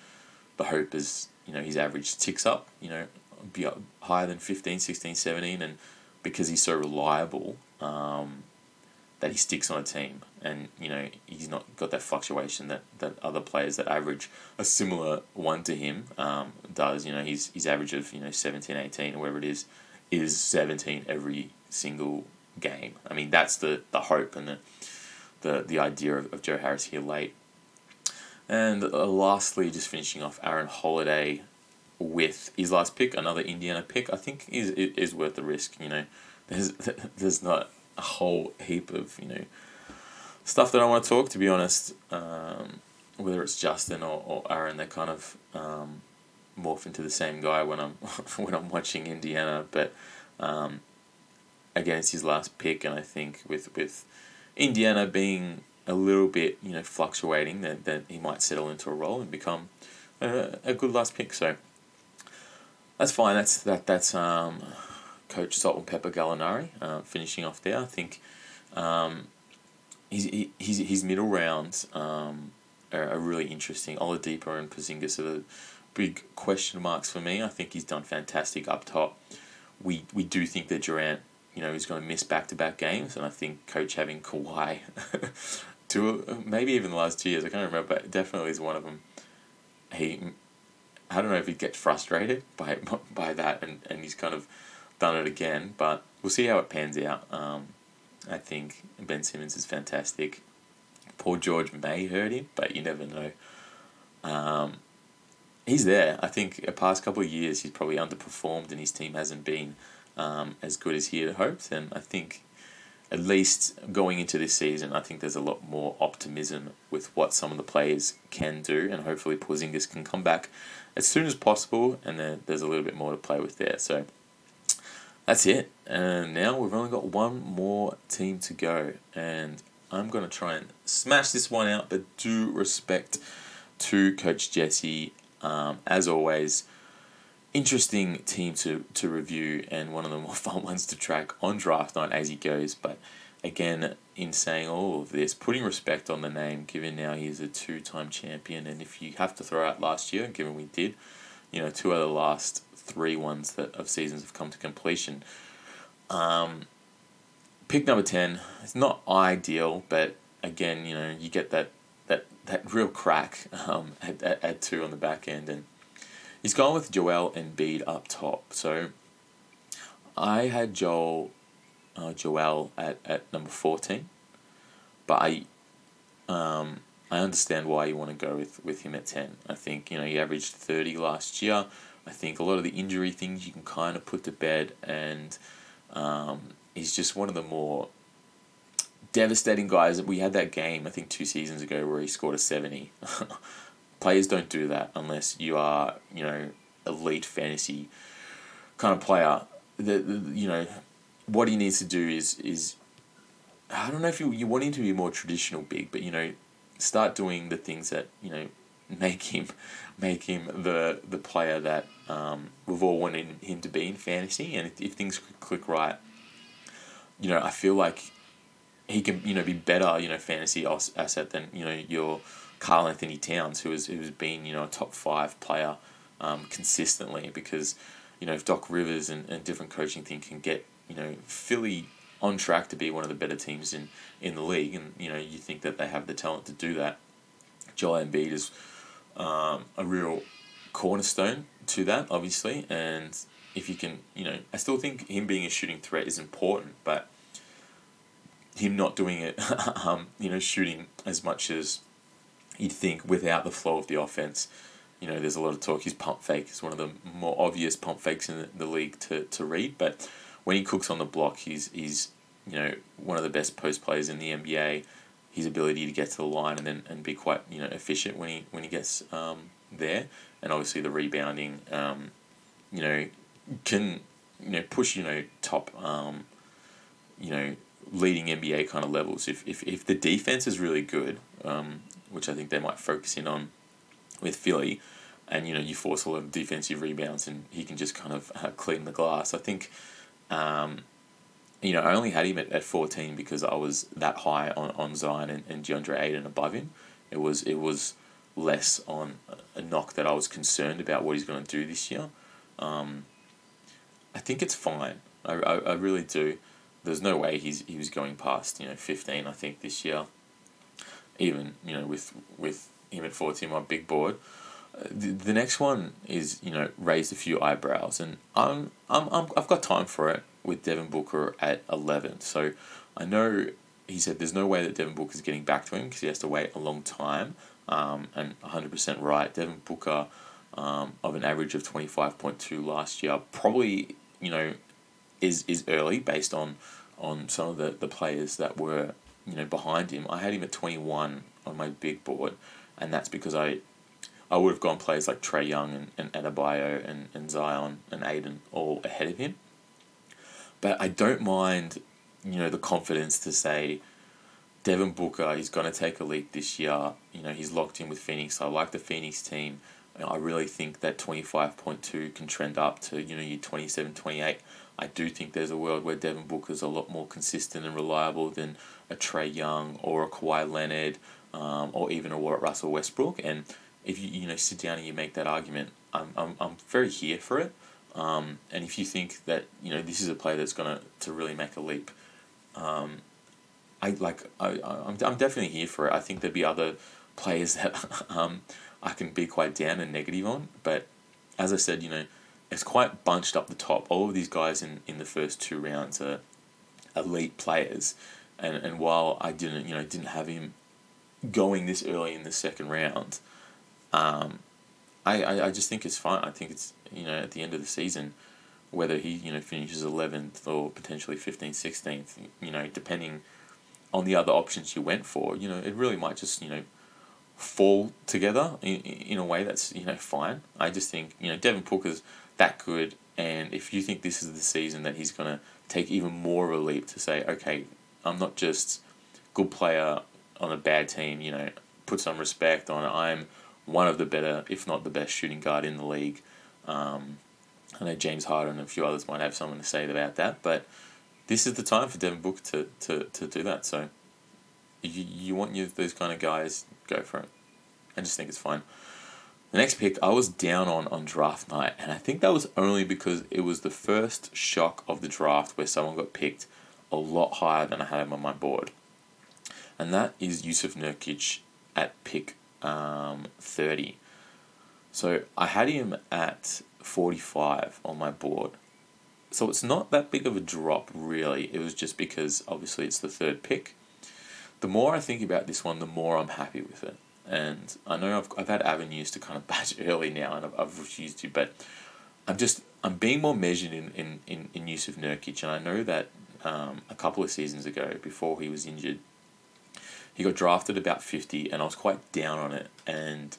the hope is, you know, his average ticks up, you know, be up higher than fifteen, sixteen, seventeen, and because he's so reliable, um, that he sticks on a team, and you know, he's not got that fluctuation that, that other players that average a similar one to him um, does. You know, his his average of, you know, seventeen, eighteen, or whatever it is, is seventeen every single game. I mean, that's the, the hope and the the, the idea of, of Joe Harris here late. And uh, lastly, just finishing off Aaron Holiday with his last pick, another Indiana pick. I think is is worth the risk. You know, there's there's not a whole heap of, you know, stuff that I want to talk, to be honest, um, whether it's Justin or, or Aaron. They kind of um, morph into the same guy when I'm when I'm watching Indiana, but um, again, it's his last pick, and I think with, with Indiana being a little bit, you know, fluctuating, that, that he might settle into a role and become a, a good last pick, so that's fine. That's that. That's um. Coach Salt and Pepper Gallinari, uh, finishing off there. I think um, his, his, his middle rounds um, are, are really interesting. Oladipo and Porzingis are the big question marks for me. I think he's done fantastic up top. We we do think that Durant, you know, is going to miss back-to-back games, and I think Coach having Kawhi, two, maybe even the last two years, I can't remember, but definitely is one of them. He, I don't know if he gets frustrated by by that, and, and he's kind of done it again, but we'll see how it pans out. Um, I think Ben Simmons is fantastic. Paul George may hurt him, but you never know. Um, he's there. I think the past couple of years he's probably underperformed and his team hasn't been um, as good as he had hoped. And I think at least going into this season, I think there's a lot more optimism with what some of the players can do, and hopefully Porzingis can come back as soon as possible, and then there's a little bit more to play with there. So that's it, and now we've only got one more team to go, and I'm going to try and smash this one out, but due respect to Coach Jesse, um, as always, interesting team to, to review, and one of the more fun ones to track on draft night as he goes. But again, in saying all of this, putting respect on the name, given now he is a two-time champion, and if you have to throw out last year, given we did, you know, two other last three ones that of seasons have come to completion. Um, pick number ten, it's not ideal, but again, you know, you get that that, that real crack um, at, at, at two on the back end, and he's gone with Joel Embiid up top. So I had Joel uh, Joel at, at number fourteen, but I um, I understand why you want to go with, with him at ten. I think, you know, he averaged thirty last year. I think a lot of the injury things you can kind of put to bed, and um, he's just one of the more devastating guys. We had that game, I think two seasons ago, where he scored a seventy. Players don't do that unless you are, you know, elite fantasy kind of player. The, the you know, what he needs to do is, is I don't know if you, you want him to be more traditional big, but, you know, start doing the things that, you know, make him make him the the player that um, we've all wanted him to be in fantasy. And if, if things click right, you know, I feel like he can, you know, be better, you know, fantasy asset than, you know, your Karl Anthony Towns, who has who's been, you know, a top five player um, consistently, because, you know, if Doc Rivers and, and different coaching thing can get, you know, Philly on track to be one of the better teams in, in the league, and, you know, you think that they have the talent to do that, Joel Embiid is um, a real cornerstone to that, obviously, and if you can, you know, I still think him being a shooting threat is important, but him not doing it, um, you know, shooting as much as you'd think without the flow of the offense. You know, there's a lot of talk. His pump fake is one of the more obvious pump fakes in the, the league to, to read, but when he cooks on the block, he's, he's, you know, one of the best post players in the N B A. His ability to get to the line and then and be quite, you know, efficient when he when he gets um, there, and obviously the rebounding, um, you know, can, you know, push, you know, top, um, you know, leading N B A kind of levels. If if if the defense is really good, um, which I think they might focus in on with Philly, and, you know, you force a lot of defensive rebounds and he can just kind of uh, clean the glass. I think, um, you know, I only had him at, at fourteen because I was that high on, on Zion and, and DeAndre Ayton above him. It was it was less on a knock that I was concerned about what he's going to do this year. Um, I think it's fine. I, I, I really do. There's no way he's he was going past, you know, fifteen, I think, this year. Even, you know, with with him at fourteen, my big board. The, the next one is, you know, raised a few eyebrows, and I'm I'm I'm I've got time for it with Devin Booker at eleven. So I know he said there's no way that Devin Booker is getting back to him because he has to wait a long time. Um, and one hundred percent right. Devin Booker, um, of an average of twenty-five point two last year, probably, you know, is is early based on on some of the, the players that were, you know, behind him. I had him at twenty-one on my big board, and that's because I I would have gone players like Trae Young and, and Adebayo and, and Zion and Aiden all ahead of him. But I don't mind, you know, the confidence to say Devin Booker is going to take a leap this year. You know, he's locked in with Phoenix. I like the Phoenix team. I really think that twenty-five point two can trend up to, you know, your twenty-seven, twenty-eight. I do think there's a world where Devin Booker's a lot more consistent and reliable than a Trae Young or a Kawhi Leonard, um, or even a Russell Westbrook. And if you, you know, sit down and you make that argument, I'm I'm I'm very here for it. Um, and if you think that, you know, this is a player that's gonna to really make a leap, um, I like I I'm I'm definitely here for it. I think there'd be other players that um I can be quite down and negative on, but as I said, you know, it's quite bunched up the top. All of these guys in, in the first two rounds are elite players, and and while I didn't you know didn't have him going this early in the second round, um, I, I I just think it's fine. I think it's, you know, at the end of the season, whether he, you know, finishes eleventh or potentially fifteenth, sixteenth, you know, depending on the other options you went for, you know, it really might just, you know, fall together in, in a way that's, you know, fine. I just think, you know, Devin Booker's that good, and if you think this is the season that he's going to take even more of a leap to say, okay, I'm not just good player on a bad team, you know, put some respect on it. I'm one of the better, if not the best shooting guard in the league. Um, I know James Harden and a few others might have something to say about that, but this is the time for Devin Booker to, to, to do that. So you you want you, those kind of guys, go for it. I just think it's fine. The next pick I was down on on draft night, and I think that was only because it was the first shock of the draft where someone got picked a lot higher than I had him on my board. And that is Jusuf Nurkić at pick um, thirty. So I had him at forty-five on my board. So it's not that big of a drop, really. It was just because, obviously, it's the third pick. The more I think about this one, the more I'm happy with it. And I know I've I've had avenues to kind of bash early now, and I've, I've refused to, but I'm just, I'm being more measured in, in, in, in Jusuf Nurkić. And I know that um, a couple of seasons ago, before he was injured, he got drafted about fifty, and I was quite down on it. And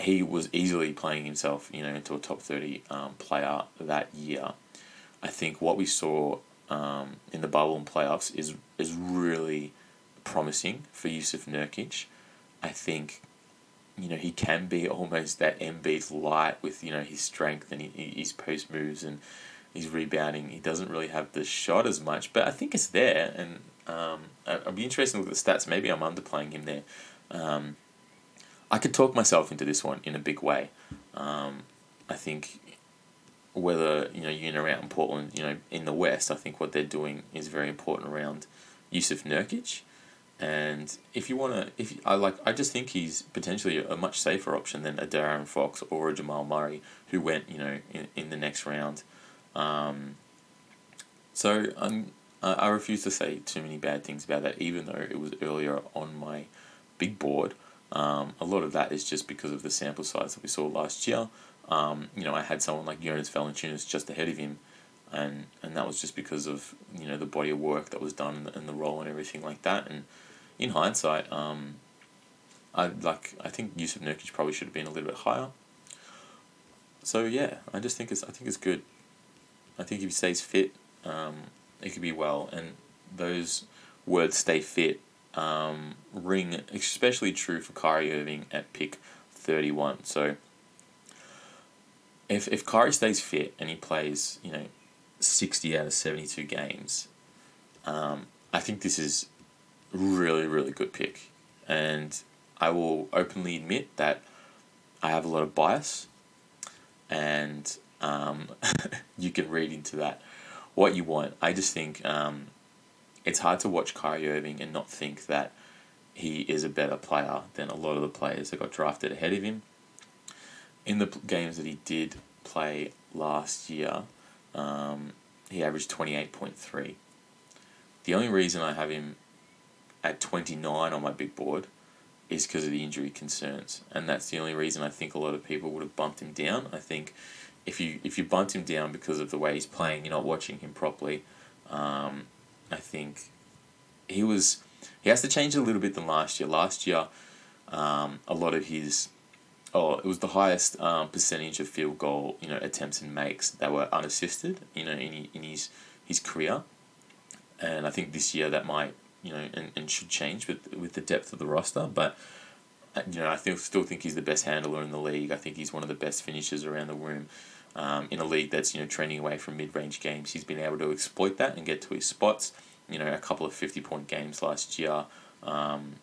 he was easily playing himself, you know, into a top thirty um, player that year. I think what we saw um, in the bubble and playoffs is is really promising for Jusuf Nurkić. I think, you know, he can be almost that Embiid light with, you know, his strength and his post moves and his rebounding. He doesn't really have the shot as much, but I think it's there. And um, it'll be interesting to look at the stats. Maybe I'm underplaying him there. Um, I could talk myself into this one in a big way. Um, I think whether, you know, you're in around Portland, you know, in the West, I think what they're doing is very important around Jusuf Nurkić. And if you want to, if you, I like, I just think he's potentially a much safer option than a De'Aaron Fox or a Jamal Murray, who went, you know, in, in the next round. Um, so I'm, I, I refuse to say too many bad things about that, even though it was earlier on my big board. Um, a lot of that is just because of the sample size that we saw last year. Um, you know, I had someone like Jonas Valanciunas just ahead of him, and, and that was just because of, you know, the body of work that was done and the, and the role and everything like that. And in hindsight, um, I like I think Jusuf Nurkić probably should have been a little bit higher. So yeah, I just think it's I think it's good. I think if he stays fit, um, it could be well. And those words "stay fit" um, ring especially true for Kyrie Irving at pick thirty-one. So if if Kyrie stays fit and he plays, you know, sixty out of seventy-two games, um, I think this is really, really good pick. And I will openly admit that I have a lot of bias, and um, you can read into that what you want. I just think um, it's hard to watch Kyrie Irving and not think that he is a better player than a lot of the players that got drafted ahead of him. In the games that he did play last year, um, he averaged twenty-eight point three. The only reason I have him at twenty-nine on my big board is because of the injury concerns. And that's the only reason I think a lot of people would have bumped him down. I think if you if you bumped him down because of the way he's playing, you're not watching him properly. Um, I think he was he has to change a little bit than last year. Last year, um, a lot of his oh it was the highest um, percentage of field goal, you know, attempts and makes that were unassisted, you know, in in his his career. And I think this year that might, you know, and, and should change with with the depth of the roster. But, you know, I think, still think he's the best handler in the league. I think he's one of the best finishers around the room. Um, in a league that's, you know, trending away from mid-range games, he's been able to exploit that and get to his spots. You know, a couple of fifty-point games last year. Um,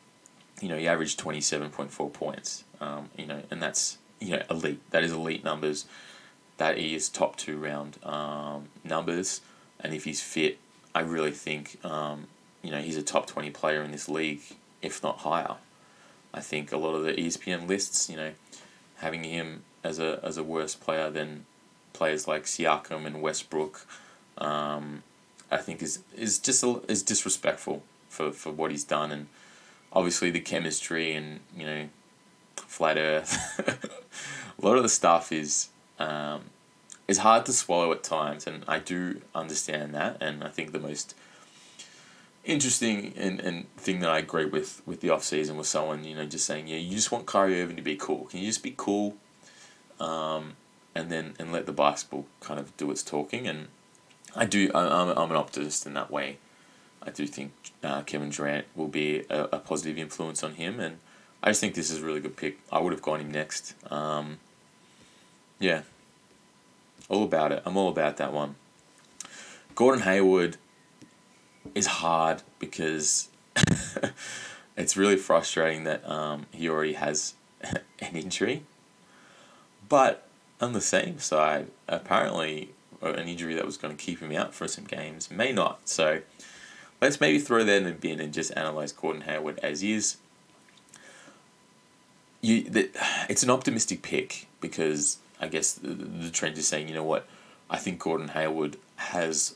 you know, he averaged twenty-seven point four points. Um, you know, and that's, you know, elite. That is elite numbers. That is top two round um, numbers. And if he's fit, I really think... Um, you know, he's a top twenty player in this league, if not higher. I think a lot of the E S P N lists, you know, having him as a as a worse player than players like Siakam and Westbrook, um, I think is is just a, is disrespectful for, for what he's done. And obviously the chemistry and, you know, flat earth, a lot of the stuff is um, is hard to swallow at times, and I do understand that. And I think the most interesting and, and thing that I agree with with the offseason was someone, you know, just saying, yeah, you just want Kyrie Irving to be cool. Can you just be cool, um, and then and let the basketball kind of do its talking? And I do, I'm I'm an optimist in that way. I do think uh, Kevin Durant will be a, a positive influence on him, and I just think this is a really good pick. I would have gone him next. Um, yeah, all about it. I'm all about that one. Gordon Hayward is hard because it's really frustrating that um, he already has an injury. But on the same side, apparently an injury that was going to keep him out for some games may not. So let's maybe throw that in the bin and just analyse Gordon Hayward as is. You, the, it's an optimistic pick because I guess the, the trend is saying, you know what, I think Gordon Hayward has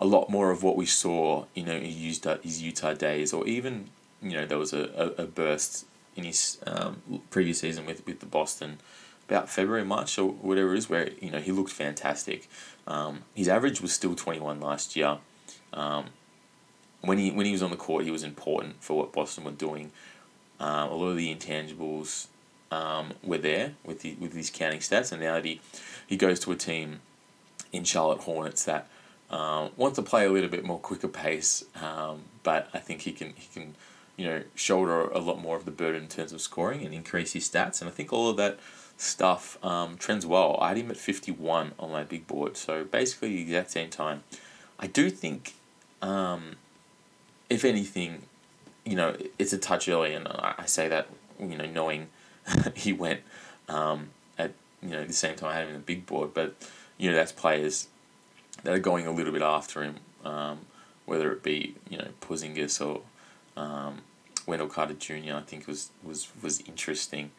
a lot more of what we saw, you know, in his Utah days, or even, you know, there was a, a, a burst in his um, previous season with, with the Boston, about February, March, or whatever it is, where, you know, he looked fantastic. Um, his average was still twenty-one last year. Um, when he when he was on the court, he was important for what Boston were doing. Um, a lot of the intangibles um, were there with the, with his counting stats, and now that he, he goes to a team in Charlotte Hornets that Um, wants to play a little bit more quicker pace, um, but I think he can he can, you know, shoulder a lot more of the burden in terms of scoring and increase his stats, and I think all of that stuff um, trends well. I had him at fifty-one on my big board, so basically the exact same time. I do think, um, if anything, you know, it's a touch early, and I say that, you know, knowing he went um, at you know the same time I had him in the big board, but you know that's players that are going a little bit after him, um, whether it be you know Porzingis or um, Wendell Carter Junior I think was was was interesting.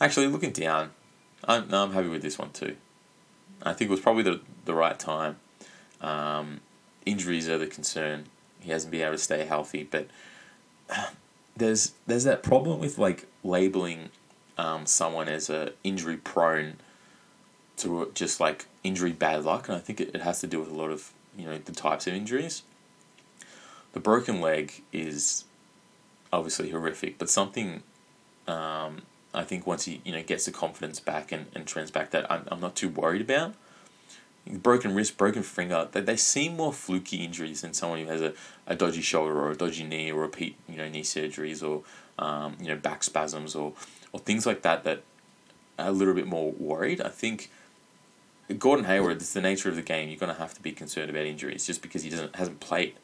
Actually, looking down, I'm no, I'm happy with this one too. I think it was probably the the right time. Um, injuries are the concern. He hasn't been able to stay healthy, but there's there's that problem with like labeling um, someone as a injury prone to just like injury bad luck, and I think it, it has to do with a lot of you know the types of injuries. The broken leg is obviously horrific, but something um, I think once he you know gets the confidence back and, and trends back that I'm I'm not too worried about. Broken wrist, broken finger, they, they seem more fluky injuries than someone who has a, a dodgy shoulder or a dodgy knee or repeat you know knee surgeries or um, you know back spasms or or things like that that are a little bit more worried. I think Gordon Hayward, it's the nature of the game. You're going to have to be concerned about injuries just because he doesn't hasn't played.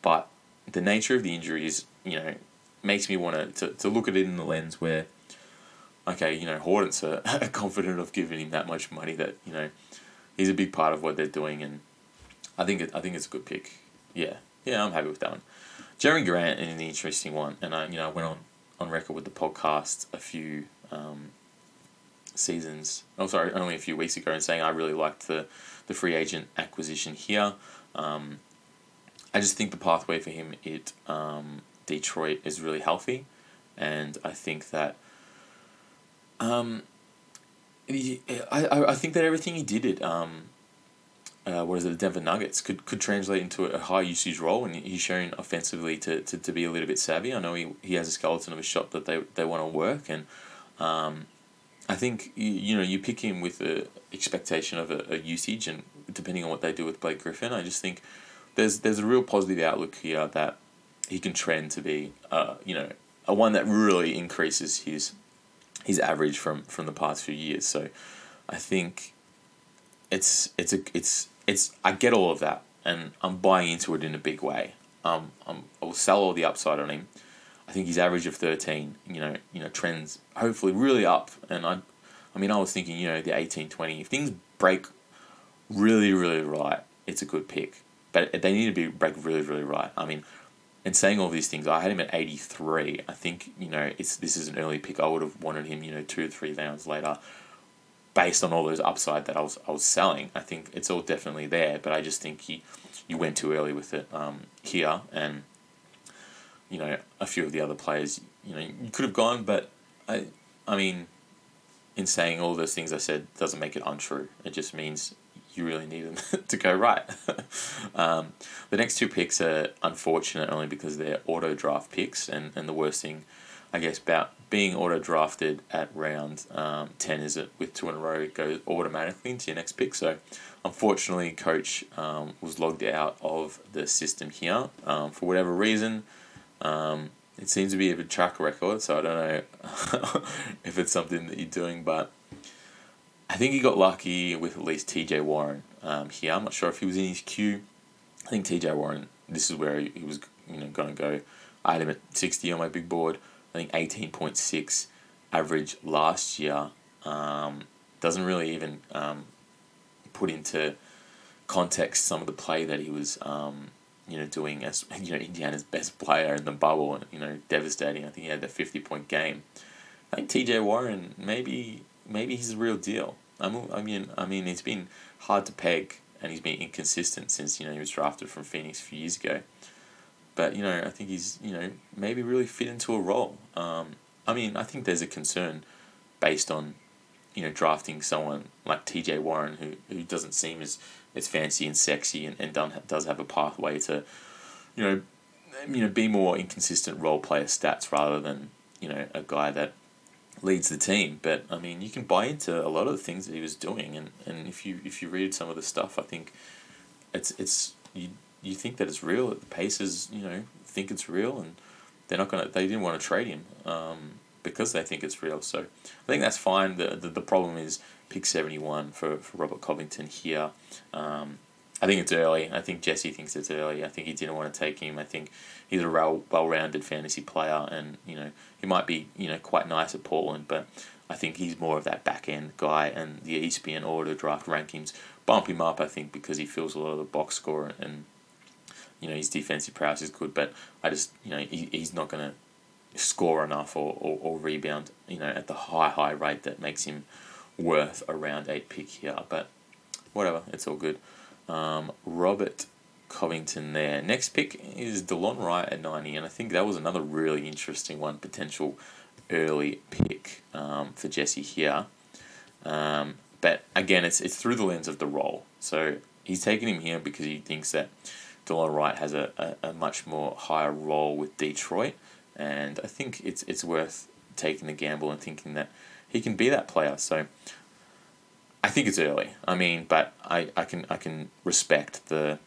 But the nature of the injuries, you know, makes me want to to look at it in the lens where, okay, you know, Hornets are, are confident of giving him that much money that you know. He's a big part of what they're doing, and I think it, I think it's a good pick. Yeah, yeah, I'm happy with that one. Jeremy Grant is an interesting one, and I you know went on, on record with the podcast a few um, seasons. Oh, sorry, only a few weeks ago, and saying I really liked the, the free agent acquisition here. Um, I just think the pathway for him at um, Detroit is really healthy, and I think that. Um, I, I think that everything he did at um, uh, what is it, the Denver Nuggets could, could translate into a high usage role, and he's shown offensively to, to, to be a little bit savvy. I know he he has a skeleton of a shot that they they want to work, and um, I think you, you know you pick him with the expectation of a, a usage, and depending on what they do with Blake Griffin, I just think there's there's a real positive outlook here that he can trend to be uh you know a one that really increases his. his average from, from the past few years. So I think it's it's a it's it's I get all of that and I'm buying into it in a big way. Um I'm I will sell all the upside on him. I think his average of thirteen, you know, you know, trends hopefully really up, and I I mean I was thinking, you know, the eighteen twenty. If things break really, really right, it's a good pick. But they need to be break really, really right. I mean And saying all these things, I had him at eighty-three. I think, you know, it's this is an early pick. I would have wanted him, you know, two or three rounds later based on all those upside that I was I was selling. I think it's all definitely there, but I just think he, you went too early with it um, here. And, you know, a few of the other players, you know, you could have gone, but, I, I mean, in saying all those things I said doesn't make it untrue. It just means... you really need them to go right. um, the next two picks are unfortunate only because they're auto-draft picks, and, and the worst thing, I guess, about being auto-drafted at round um, ten is that with two in a row, it goes automatically into your next pick. So, unfortunately, Coach um, was logged out of the system here um, for whatever reason. Um, it seems to be a bit track record, so I don't know if it's something that you're doing, but... I think he got lucky with at least T J Warren um, here. I'm not sure if he was in his queue. I think T J Warren, this is where he, he was you know, going to go. I had him at sixty on my big board. I think eighteen point six average last year. Um, doesn't really even um, put into context some of the play that he was um, you know, doing as you know Indiana's best player in the bubble. You know, devastating. I think he had that fifty-point game. I think T J Warren, maybe maybe he's the real deal. I mean, I mean, it's been hard to peg, and he's been inconsistent since you know he was drafted from Phoenix a few years ago. But you know, I think he's you know maybe really fit into a role. Um, I mean, I think there's a concern based on you know drafting someone like T J Warren who who doesn't seem as, as fancy and sexy and and done, does have a pathway to you know you know be more inconsistent role player stats rather than you know a guy that. Leads the team, but I mean you can buy into a lot of the things that he was doing, and, and if you if you read some of the stuff, I think it's it's you you think that it's real. The Pacers, you know, think it's real, and they're not gonna they didn't want to trade him um, because they think it's real. So I think that's fine. the The, the problem is pick seventy-one for, for Robert Covington here. Um, I think it's early. I think Jesse thinks it's early. I think he didn't want to take him. I think he's a well-rounded fantasy player, and you know he might be you know quite nice at Portland, but I think he's more of that back-end guy, and the E S P N order draft rankings bump him up, I think, because he fills a lot of the box score, and you know his defensive prowess is good, but I just you know he, he's not going to score enough or, or, or rebound you know at the high high rate that makes him worth a round eight pick here, but whatever, it's all good. Um, Robert Covington there. Next pick is Delon Wright at ninety, and I think that was another really interesting one, potential early pick um, for Jesse here. Um, but again, it's it's through the lens of the role. So he's taking him here because he thinks that Delon Wright has a, a, a much more higher role with Detroit, and I think it's it's worth taking the gamble and thinking that he can be that player. So I think it's early. I mean, but I, I can I can respect the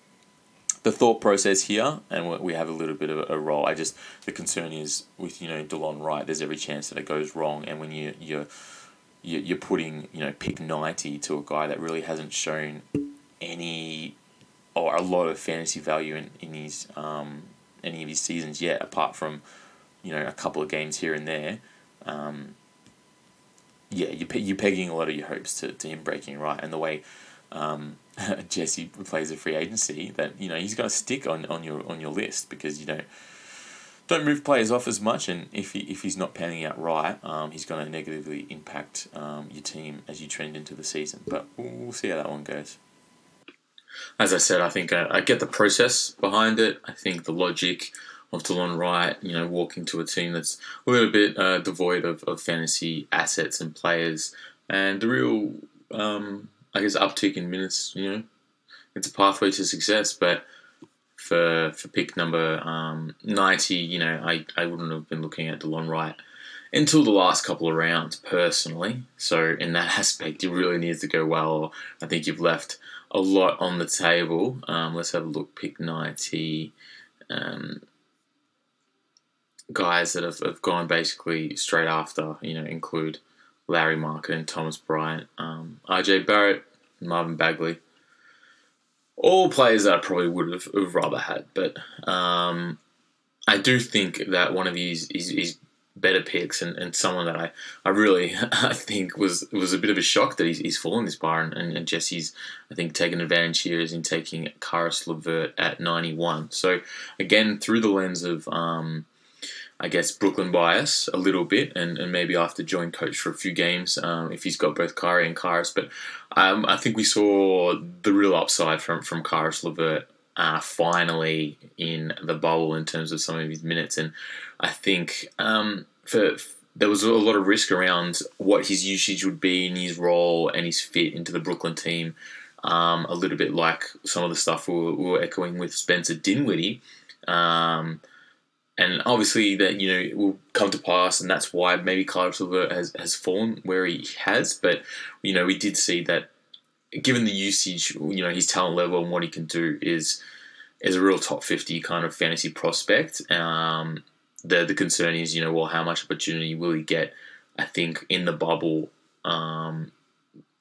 the thought process here, and we have a little bit of a role. I just the concern is with you know Delon Wright. There's every chance that it goes wrong, and when you you're you're putting you know pick ninety to a guy that really hasn't shown any or a lot of fantasy value in in his um any of his seasons yet, apart from you know a couple of games here and there. Um, Yeah, you pe- you're pegging a lot of your hopes to, to him breaking right, and the way um, Jesse plays a free agency, that you know he's got to stick on, on your on your list because you don't don't move players off as much, and if he if he's not panning out right, um, he's going to negatively impact um, your team as you trend into the season. But we'll see how that one goes. As I said, I think I, I get the process behind it. I think the logic of Delon Wright, you know, walking to a team that's a little bit uh, devoid of, of fantasy assets and players, and the real, um, I guess, uptick in minutes, you know, it's a pathway to success. But for for pick number um, ninety, you know, I, I wouldn't have been looking at Delon Wright until the last couple of rounds, personally. So in that aspect, it really needs to go well, or I think you've left a lot on the table. Um, let's have a look, pick ninety. Um, guys that have, have gone basically straight after, you know, include Larry Markin, Thomas Bryant, um, R J Barrett, Marvin Bagley. All players that I probably would have, have rather had. But um, I do think that one of his, his, his better picks and, and someone that I, I really I think was was a bit of a shock that he's, he's fallen this far, and, and, and Jesse's, I think, taken advantage here is in taking Caris LeVert at ninety-one. So, again, through the lens of Um, I guess, Brooklyn bias a little bit, and, and maybe after join coach for a few games um, if he's got both Kyrie and Caris. But um, I think we saw the real upside from, from Caris LeVert uh, finally in the bubble in terms of some of his minutes. And I think um, for there was a lot of risk around what his usage would be in his role and his fit into the Brooklyn team, um, a little bit like some of the stuff we were, we were echoing with Spencer Dinwiddie. Um And obviously that, you know, it will come to pass, and that's why maybe Caris LeVert has, has fallen where he has. But, you know, we did see that given the usage, you know, his talent level and what he can do is is a real top fifty kind of fantasy prospect. Um, the the concern is, you know, well, how much opportunity will he get, I think, in the bubble um,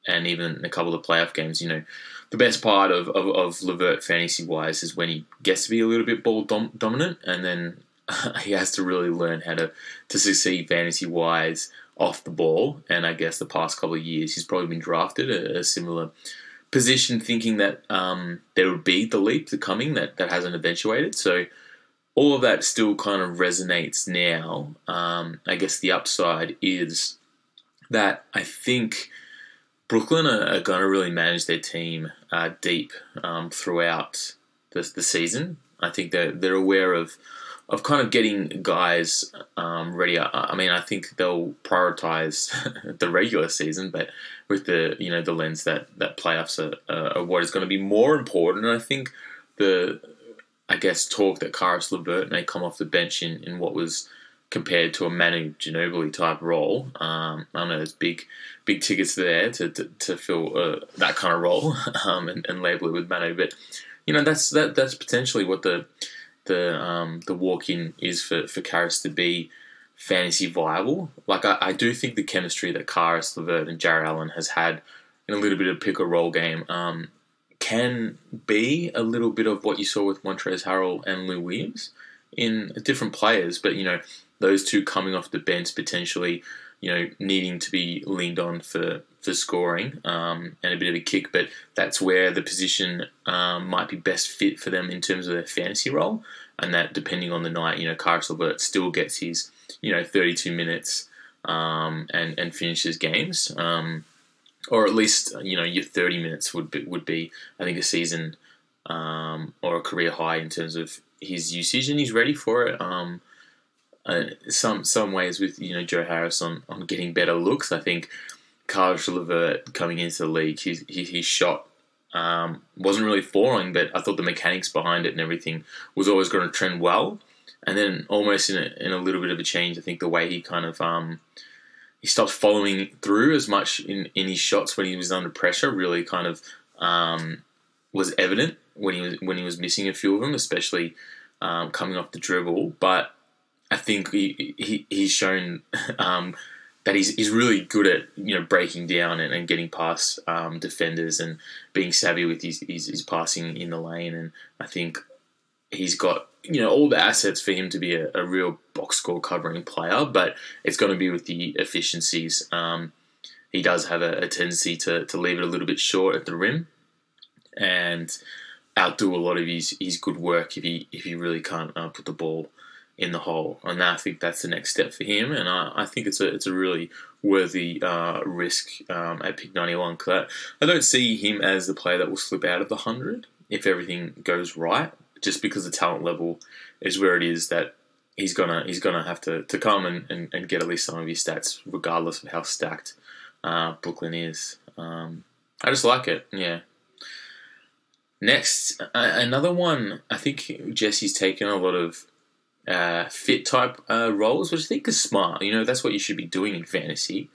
and even in a couple of the playoff games, you know. The best part of, of, of LeVert fantasy-wise is when he gets to be a little bit ball dom- dominant and then he has to really learn how to, to succeed fantasy-wise off the ball. And I guess the past couple of years, he's probably been drafted a, a similar position, thinking that um, there would be the leap the coming that, that hasn't eventuated. So all of that still kind of resonates now. Um, I guess the upside is that I think Brooklyn are, are going to really manage their team uh, deep um, throughout the, the season. I think they're, they're aware of of kind of getting guys um, ready. I mean, I think they'll prioritize the regular season, but with the, you know, the lens that, that playoffs are, uh, are what is going to be more important. And I think the, I guess, talk that Caris LeVert may come off the bench in, in what was compared to a Manu Ginobili type role. Um, I don't know, there's big, big tickets there to, to, to fill uh, that kind of role um, and, and label it with Manu. But, you know, that's, that, that's potentially what the, the um, the walk-in is for, for Caris to be fantasy viable. Like, I, I do think the chemistry that Caris LeVert and Jarrett Allen has had in a little bit of pick-and-roll game um, can be a little bit of what you saw with Montrezl Harrell and Lou Williams in different players, but, you know, those two coming off the bench potentially, you know, needing to be leaned on for, for scoring um, and a bit of a kick, but that's where the position um, might be best fit for them in terms of their fantasy role, and that depending on the night, you know, Caris LeVert still gets his, you know, thirty-two minutes um, and, and finishes games. Um, Or at least, you know, your thirty minutes would be, would be I think, a season um, or a career high in terms of his usage, and he's ready for it. Um, uh, some some ways with, you know, Joe Harris on, on getting better looks. I think Caris LeVert coming into the league, his, his, his shot um, wasn't really falling, but I thought the mechanics behind it and everything was always going to trend well. And then almost in a, in a little bit of a change, I think the way he kind of... Um, He stopped following through as much in, in his shots when he was under pressure. Really, kind of um, was evident when he was when he was missing a few of them, especially um, coming off the dribble. But I think he, he he's shown um, that he's he's really good at, you know, breaking down and, and getting past um, defenders and being savvy with his, his his passing in the lane. And I think he's got, you know, all the assets for him to be a, a real box score covering player, but it's going to be with the efficiencies. Um, he does have a, a tendency to, to leave it a little bit short at the rim and outdo a lot of his, his good work if he if he really can't uh, put the ball in the hole. And I think that's the next step for him, and I, I think it's a it's a really worthy uh, risk um, at pick ninety-one. Cause I, I don't see him as the player that will slip out of the one hundred if everything goes right, just because the talent level is where it is, that he's gonna he's gonna have to, to come and, and, and get at least some of his stats, regardless of how stacked uh, Brooklyn is. Um, I just like it, yeah. Next, uh, another one. I think Jesse's taken a lot of uh, fit type uh, roles, which I think is smart. You know, that's what you should be doing in fantasy.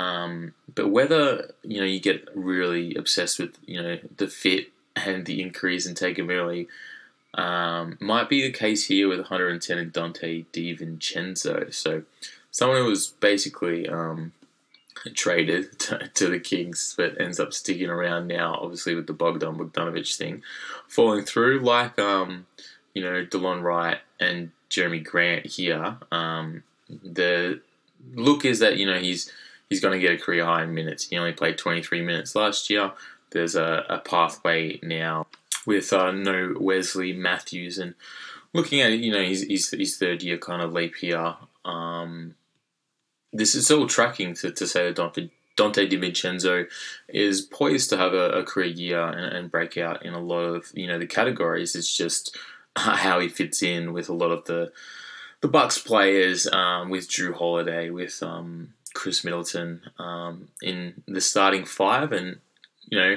Um, but whether, you know, you get really obsessed with, you know, the fit and the increase and take it really. Um, might be the case here with one hundred ten and Dante DiVincenzo. So someone who was basically um, traded to, to the Kings but ends up sticking around now, obviously with the Bogdan Bogdanovic thing falling through, like, um, you know, Delon Wright and Jeremy Grant here. Um, the look is that, you know, he's he's going to get a career high in minutes. He only played twenty-three minutes last year. There's a, a pathway now with uh, no Wesley Matthews, and looking at, you know, his, his, his third year kind of leap here. Um, this is all tracking to, to say that Dante, Dante DiVincenzo is poised to have a, a career year and, and break out in a lot of, you know, the categories. It's just how he fits in with a lot of the the Bucks players, um, with Drew Holiday, with um, Chris Middleton um, in the starting five, and, you know,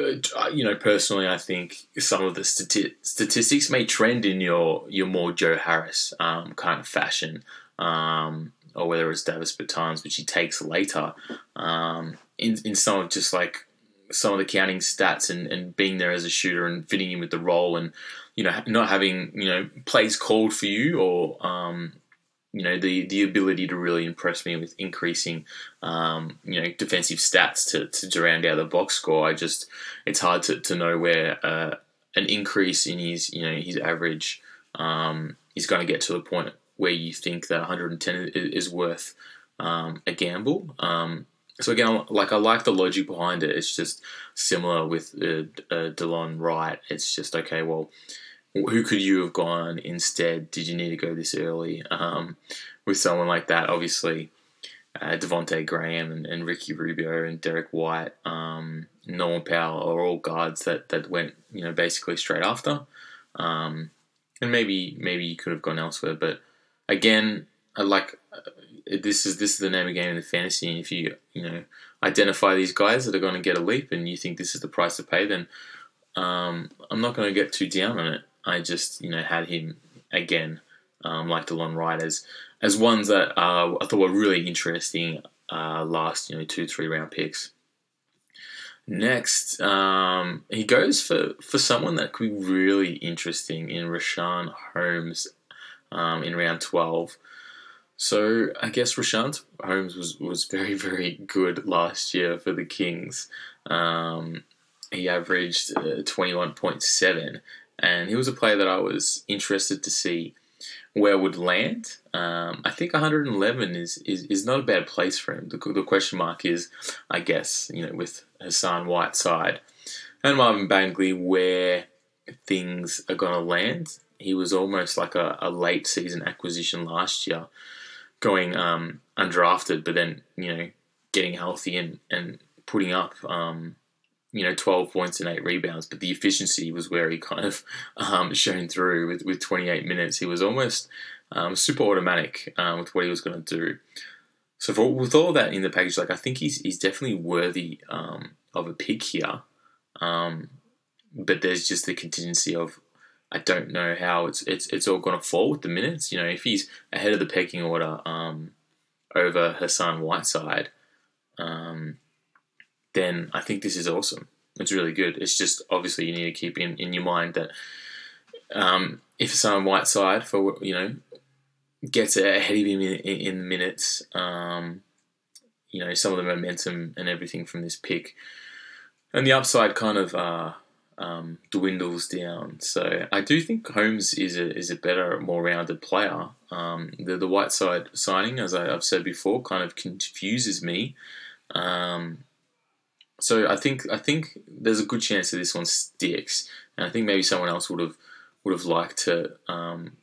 Uh, you know, personally, I think some of the stati- statistics may trend in your, your more Joe Harris um, kind of fashion, um, or whether it's Davis Bertans, which he takes later, um, in, in some of just like some of the counting stats and, and being there as a shooter and fitting in with the role and, you know, not having, you know, plays called for you or, um, you know, the, the ability to really impress me with increasing, um, you know, defensive stats to, to, to round out the box score. I just, it's hard to, to know where uh, an increase in his, you know, his average um, is going to get to the point where you think that one hundred ten is worth um, a gamble. Um, so again, like, I like the logic behind it. It's just similar with uh, uh, DeLon Wright. It's just, okay, well, who could you have gone instead? Did you need to go this early? Um, with someone like that, obviously, uh, Devontae Graham and, and Ricky Rubio and Derek White, um, Norman Powell are all guards that, that went, you know, basically straight after. Um, and maybe maybe you could have gone elsewhere. But again, I like this is this is the name of the game in the fantasy. And if you you know identify these guys that are going to get a leap and you think this is the price to pay, then um, I'm not going to get too down on it. I just, you know, had him again, um, like DeLon Wright, as, as ones that uh, I thought were really interesting uh, last, you know, two, three round picks. Next, um, he goes for, for someone that could be really interesting in Rashawn Holmes um, in round twelve. So I guess Rashawn Holmes was, was very, very good last year for the Kings. Um, he averaged uh, twenty-one point seven, and he was a player that I was interested to see where would land. Um, I think one eleven is, is, is not a bad place for him. The, the question mark is, I guess, you know, with Hassan Whiteside and Marvin Bagley, where things are going to land. He was almost like a, a late season acquisition last year, going um, undrafted, but then, you know, getting healthy and, and putting up, um, you know, twelve points and eight rebounds. But the efficiency was where he kind of um, shone through with, with twenty-eight minutes. He was almost um, super automatic uh, with what he was going to do. So for, with all that in the package, like, I think he's he's definitely worthy um, of a pick here. Um, but there's just the contingency of, I don't know how it's it's it's all going to fall with the minutes. You know, if he's ahead of the pecking order um, over Hassan Whiteside, um, then I think this is awesome. It's really good. It's just obviously you need to keep in, in your mind that um, if Hassan Whiteside, for you know, gets ahead of him in, in the minutes, um, you know, some of the momentum and everything from this pick, and the upside kind of. Uh, Um, dwindles down. So I do think Holmes is a is a better, more rounded player. Um, the the Whiteside signing, as I, I've said before, kind of confuses me. Um, so I think I think there's a good chance that this one sticks, and I think maybe someone else would have would have liked to um,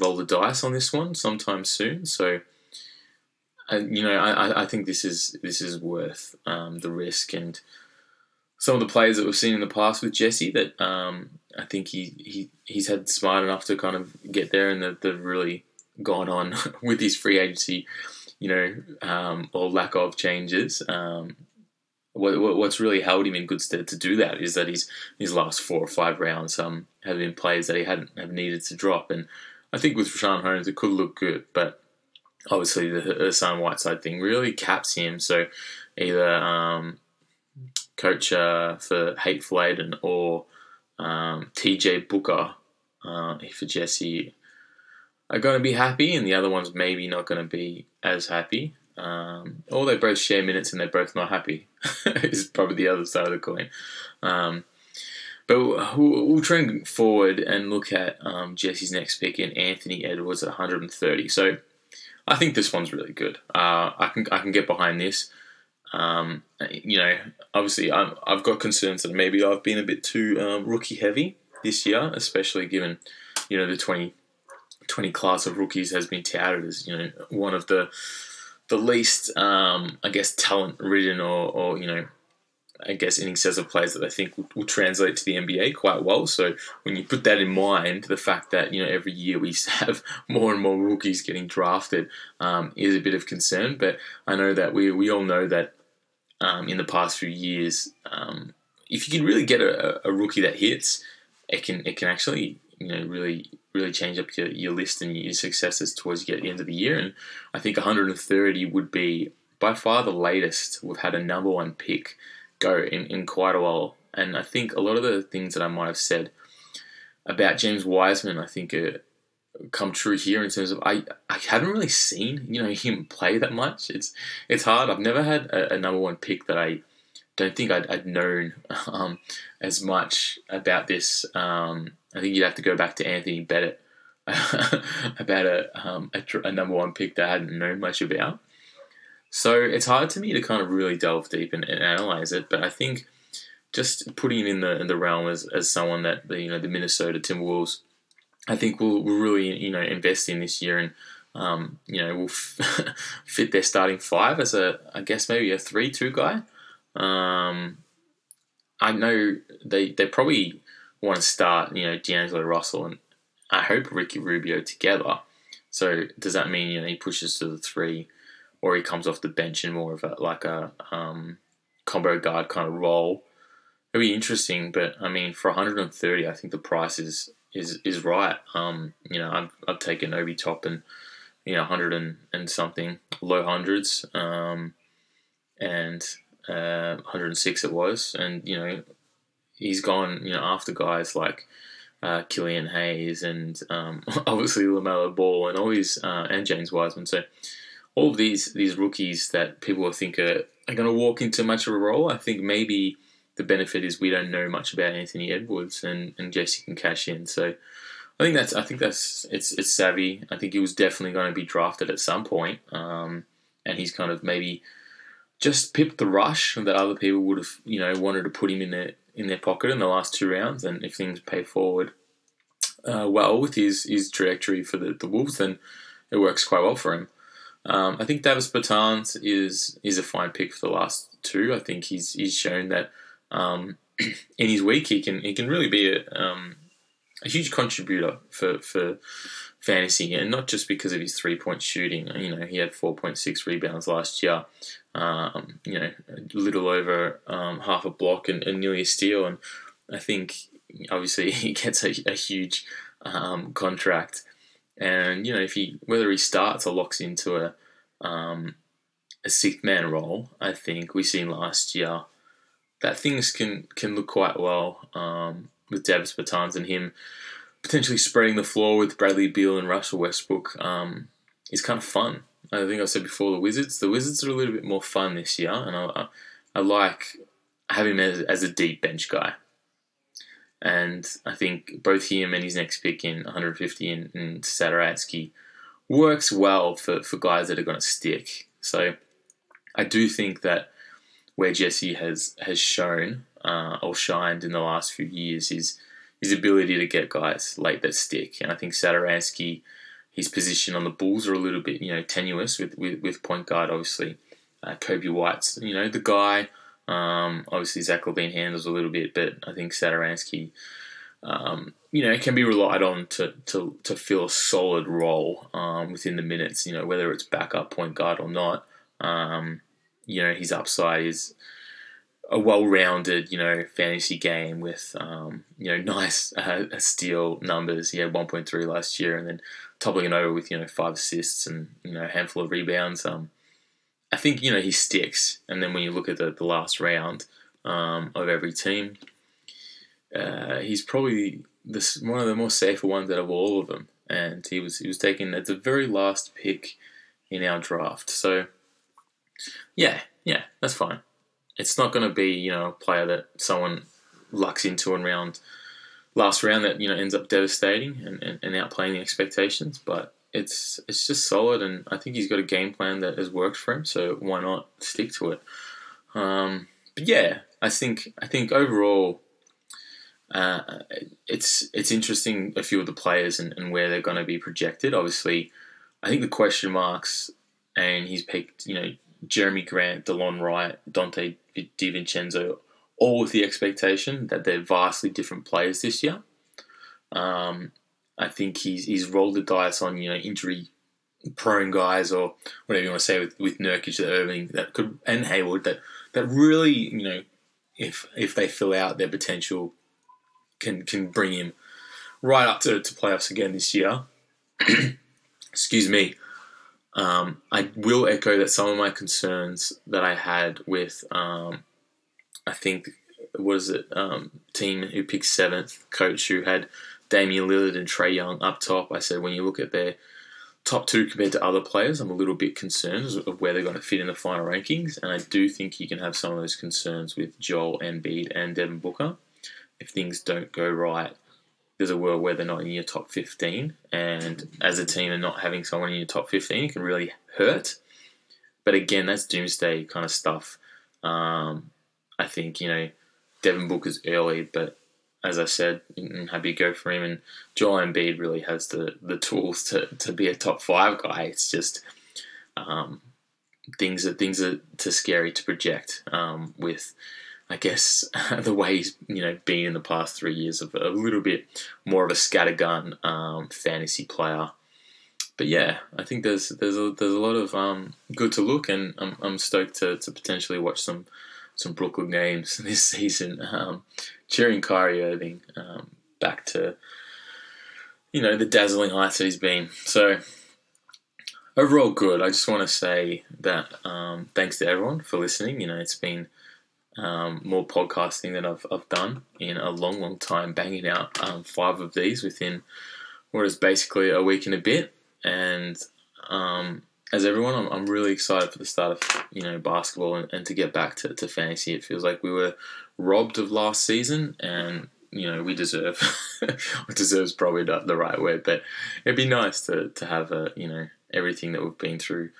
roll the dice on this one sometime soon. So uh, you know, I, I think this is this is worth um, the risk. And some of the players that we've seen in the past with Jesse that um, I think he, he he's had smart enough to kind of get there, and that they've really gone on with his free agency, you know, um, or lack of changes. Um, what, what's really held him in good stead to do that is that his his last four or five rounds um, have been players that he hadn't have needed to drop. And I think with Rashawn Holmes, it could look good, but obviously the Hassan Whiteside thing really caps him. So either... Um, coach uh, for Hateful Aiden or um, T J Booker uh, for Jesse are going to be happy, and the other one's maybe not going to be as happy. Um, or they both share minutes and they're both not happy is probably the other side of the coin. Um, but we'll, we'll trend forward and look at um, Jesse's next pick in Anthony Edwards at one thirty. So I think this one's really good. Uh, I can I can get behind this. Um, you know, obviously I'm, I've got concerns that maybe I've been a bit too um, rookie heavy this year, especially given, you know, the twenty twenty class of rookies has been touted as, you know, one of the the least, um, I guess, talent-ridden or, or, you know, I guess in excess of players that I think will, will translate to the N B A quite well. So when you put that in mind, the fact that, you know, every year we have more and more rookies getting drafted um, is a bit of concern. But I know that we, we all know that Um, in the past few years, um, if you can really get a, a rookie that hits, it can it can actually, you know, really really change up your, your list and your successes towards you get at the end of the year. And I think one thirty would be by far the latest we've had a number one pick go in, in quite a while. And I think a lot of the things that I might have said about James Wiseman, I think are come true here in terms of I, I haven't really seen, you know, him play that much. It's it's hard. I've never had a, a number one pick that I don't think I'd, I'd known um, as much about this. Um, I think you'd have to go back to Anthony Bennett about a, um, a, a number one pick that I hadn't known much about. So it's hard to me to kind of really delve deep and, and analyze it. But I think just putting him in the in the realm as, as someone that the, you know, the Minnesota Timberwolves, I think we'll, we'll really, you know, invest in this year, and um, you know, we'll f- fit their starting five as a, I guess maybe a three two guy. Um, I know they they probably want to start, you know, D'Angelo Russell and I hope Ricky Rubio together. So does that mean, you know, he pushes to the three, or he comes off the bench in more of a like a um, combo guard kind of role? It'd be interesting, but I mean, for one thirty, I think the price is. Is is right. Um, you know, I've I've taken Obi Toppin, you know, hundred and, and something, low hundreds, um, and uh, hundred and six it was, and you know, he's gone, you know, after guys like uh, Killian Hayes and um, obviously LaMelo Ball and all these uh, and James Wiseman. So all of these these rookies that people think are, are going to walk into much of a role. I think maybe the benefit is we don't know much about Anthony Edwards, and, and Jesse can cash in. So I think that's I think that's it's it's savvy. I think he was definitely going to be drafted at some point, um, and he's kind of maybe just pipped the rush that other people would have, you know, wanted to put him in their in their pocket in the last two rounds. And if things pay forward uh, well with his his trajectory for the, the Wolves, then it works quite well for him. Um, I think Davis Bertans is is a fine pick for the last two. I think he's he's shown that um, in his week he can he can really be a, um, a huge contributor for for fantasy, and not just because of his three point shooting. You know, he had four point six rebounds last year. Um, you know, a little over um, half a block and, and nearly a steal. And I think obviously he gets a, a huge um, contract. And, you know, if he whether he starts or locks into a um, a sixth man role, I think we seen last year that things can, can look quite well um, with Davis Bertans and him potentially spreading the floor with Bradley Beal and Russell Westbrook um, is kind of fun. I think I said before the Wizards. The Wizards are a little bit more fun this year, and I I like having him as, as a deep bench guy. And I think both him and his next pick in one fifty and, and Satoransky works well for, for guys that are going to stick. So I do think that where Jesse has has shown uh, or shined in the last few years is his ability to get guys late that stick. And I think Satoransky, his position on the Bulls are a little bit, you know, tenuous with, with, with point guard, obviously. Uh, Kobe White's, you know, the guy. Um, obviously, Zach LaVine handles a little bit, but I think Satoransky, um, you know, can be relied on to to, to fill a solid role um, within the minutes, you know, whether it's backup point guard or not. Um, you know, his upside is a well-rounded, you know, fantasy game with, um, you know, nice uh, steal numbers. He had one point three last year and then toppling it over with, you know, five assists and, you know, a handful of rebounds. Um, I think, you know, he sticks. And then when you look at the, the last round um, of every team, uh, he's probably this, one of the more safer ones out of all of them. And he was he was taken at the very last pick in our draft. So, yeah, yeah, that's fine. It's not going to be, you know, a player that someone lucks into in round, last round that, you know, ends up devastating and, and, and outplaying the expectations. But It's it's just solid, and I think he's got a game plan that has worked for him. So why not stick to it? Um, but yeah, I think I think overall, uh, it's it's interesting a few of the players and, and where they're going to be projected. Obviously, I think the question marks, and he's picked, you know, Jeremy Grant, Delon Wright, Dante DiVincenzo, all with the expectation that they're vastly different players this year. Um, I think he's he's rolled the dice on, you know, injury-prone guys or whatever you want to say with, with Nurkić, the Irving that could, and Hayward that, that really, you know, if if they fill out their potential, can can bring him right up to, to playoffs again this year. Excuse me. Um, I will echo that some of my concerns that I had with, um, I think, what is it, um, team who picked seventh, coach who had Damian Lillard and Trae Young up top. I said when you look at their top two compared to other players, I'm a little bit concerned of where they're going to fit in the final rankings, and I do think you can have some of those concerns with Joel Embiid and Devin Booker. If things don't go right, there's a world where they're not in your top fifteen, and as a team and not having someone in your top fifteen can really hurt. But again, that's doomsday kind of stuff. Um, I think, you know, Devin Booker's early, but as I said, I'm happy to go for him. And Joel Embiid really has the, the tools to, to be a top five guy. It's just um, things that things are too scary to project um, with, I guess, the way he's, you know, been in the past three years of a little bit more of a scattergun um, fantasy player. But yeah, I think there's there's a, there's a lot of um, good to look, and I'm I'm stoked to to potentially watch some. some Brooklyn games this season, um, cheering Kyrie Irving um, back to, you know, the dazzling heights that he's been. So overall good. I just want to say that um, thanks to everyone for listening. You know, it's been um, more podcasting than I've, I've done in a long, long time, banging out um, five of these within what is basically a week and a bit. And um, as everyone, I'm, I'm really excited for the start of, you know, basketball and, and to get back to, to fantasy. It feels like we were robbed of last season, and, you know, we deserve, deserves probably not the right word, but it'd be nice to, to have, a, you know, everything that we've been through,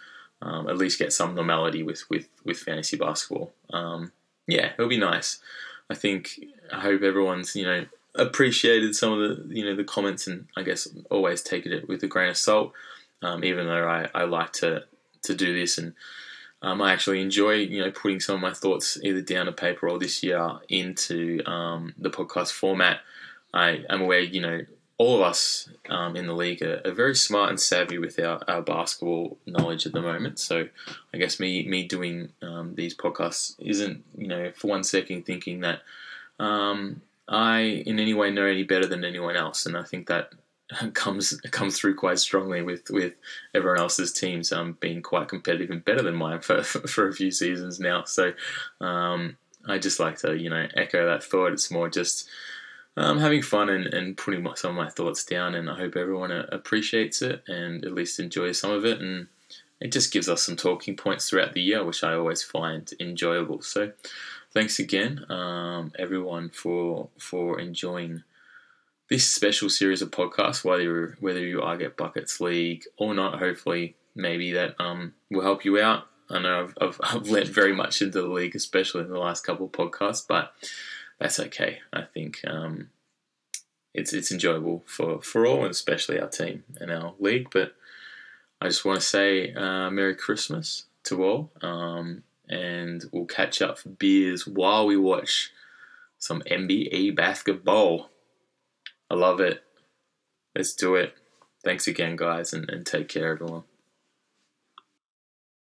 um, at least get some normality with, with, with fantasy basketball. Um, yeah, it'll be nice. I think, I hope everyone's, you know, appreciated some of the, you know, the comments, and I guess always taking it with a grain of salt. Um, even though I, I like to, to do this, and um, I actually enjoy, you know, putting some of my thoughts either down to paper or this year into um, the podcast format. I am aware, you know, all of us um, in the league are, are very smart and savvy with our, our basketball knowledge at the moment. So I guess me me doing um, these podcasts isn't, you know, for one second thinking that um, I in any way know any better than anyone else, and I think that comes comes through quite strongly with, with everyone else's teams um, being quite competitive and better than mine for, for a few seasons now. So um, I just like to, you know, echo that thought. It's more just um, having fun and, and putting my, some of my thoughts down, and I hope everyone appreciates it and at least enjoys some of it, and it just gives us some talking points throughout the year, which I always find enjoyable. So thanks again, um, everyone, for for enjoying this special series of podcasts, whether you whether you are Get Buckets League or not. Hopefully, maybe that um, will help you out. I know I've, I've, I've led very much into the league, especially in the last couple of podcasts, but that's okay. I think um, it's it's enjoyable for, for all, and especially our team and our league. But I just want to say uh, Merry Christmas to all, um, and we'll catch up for beers while we watch some N B A basketball. I love it. Let's do it. Thanks again, guys, and, and take care, everyone.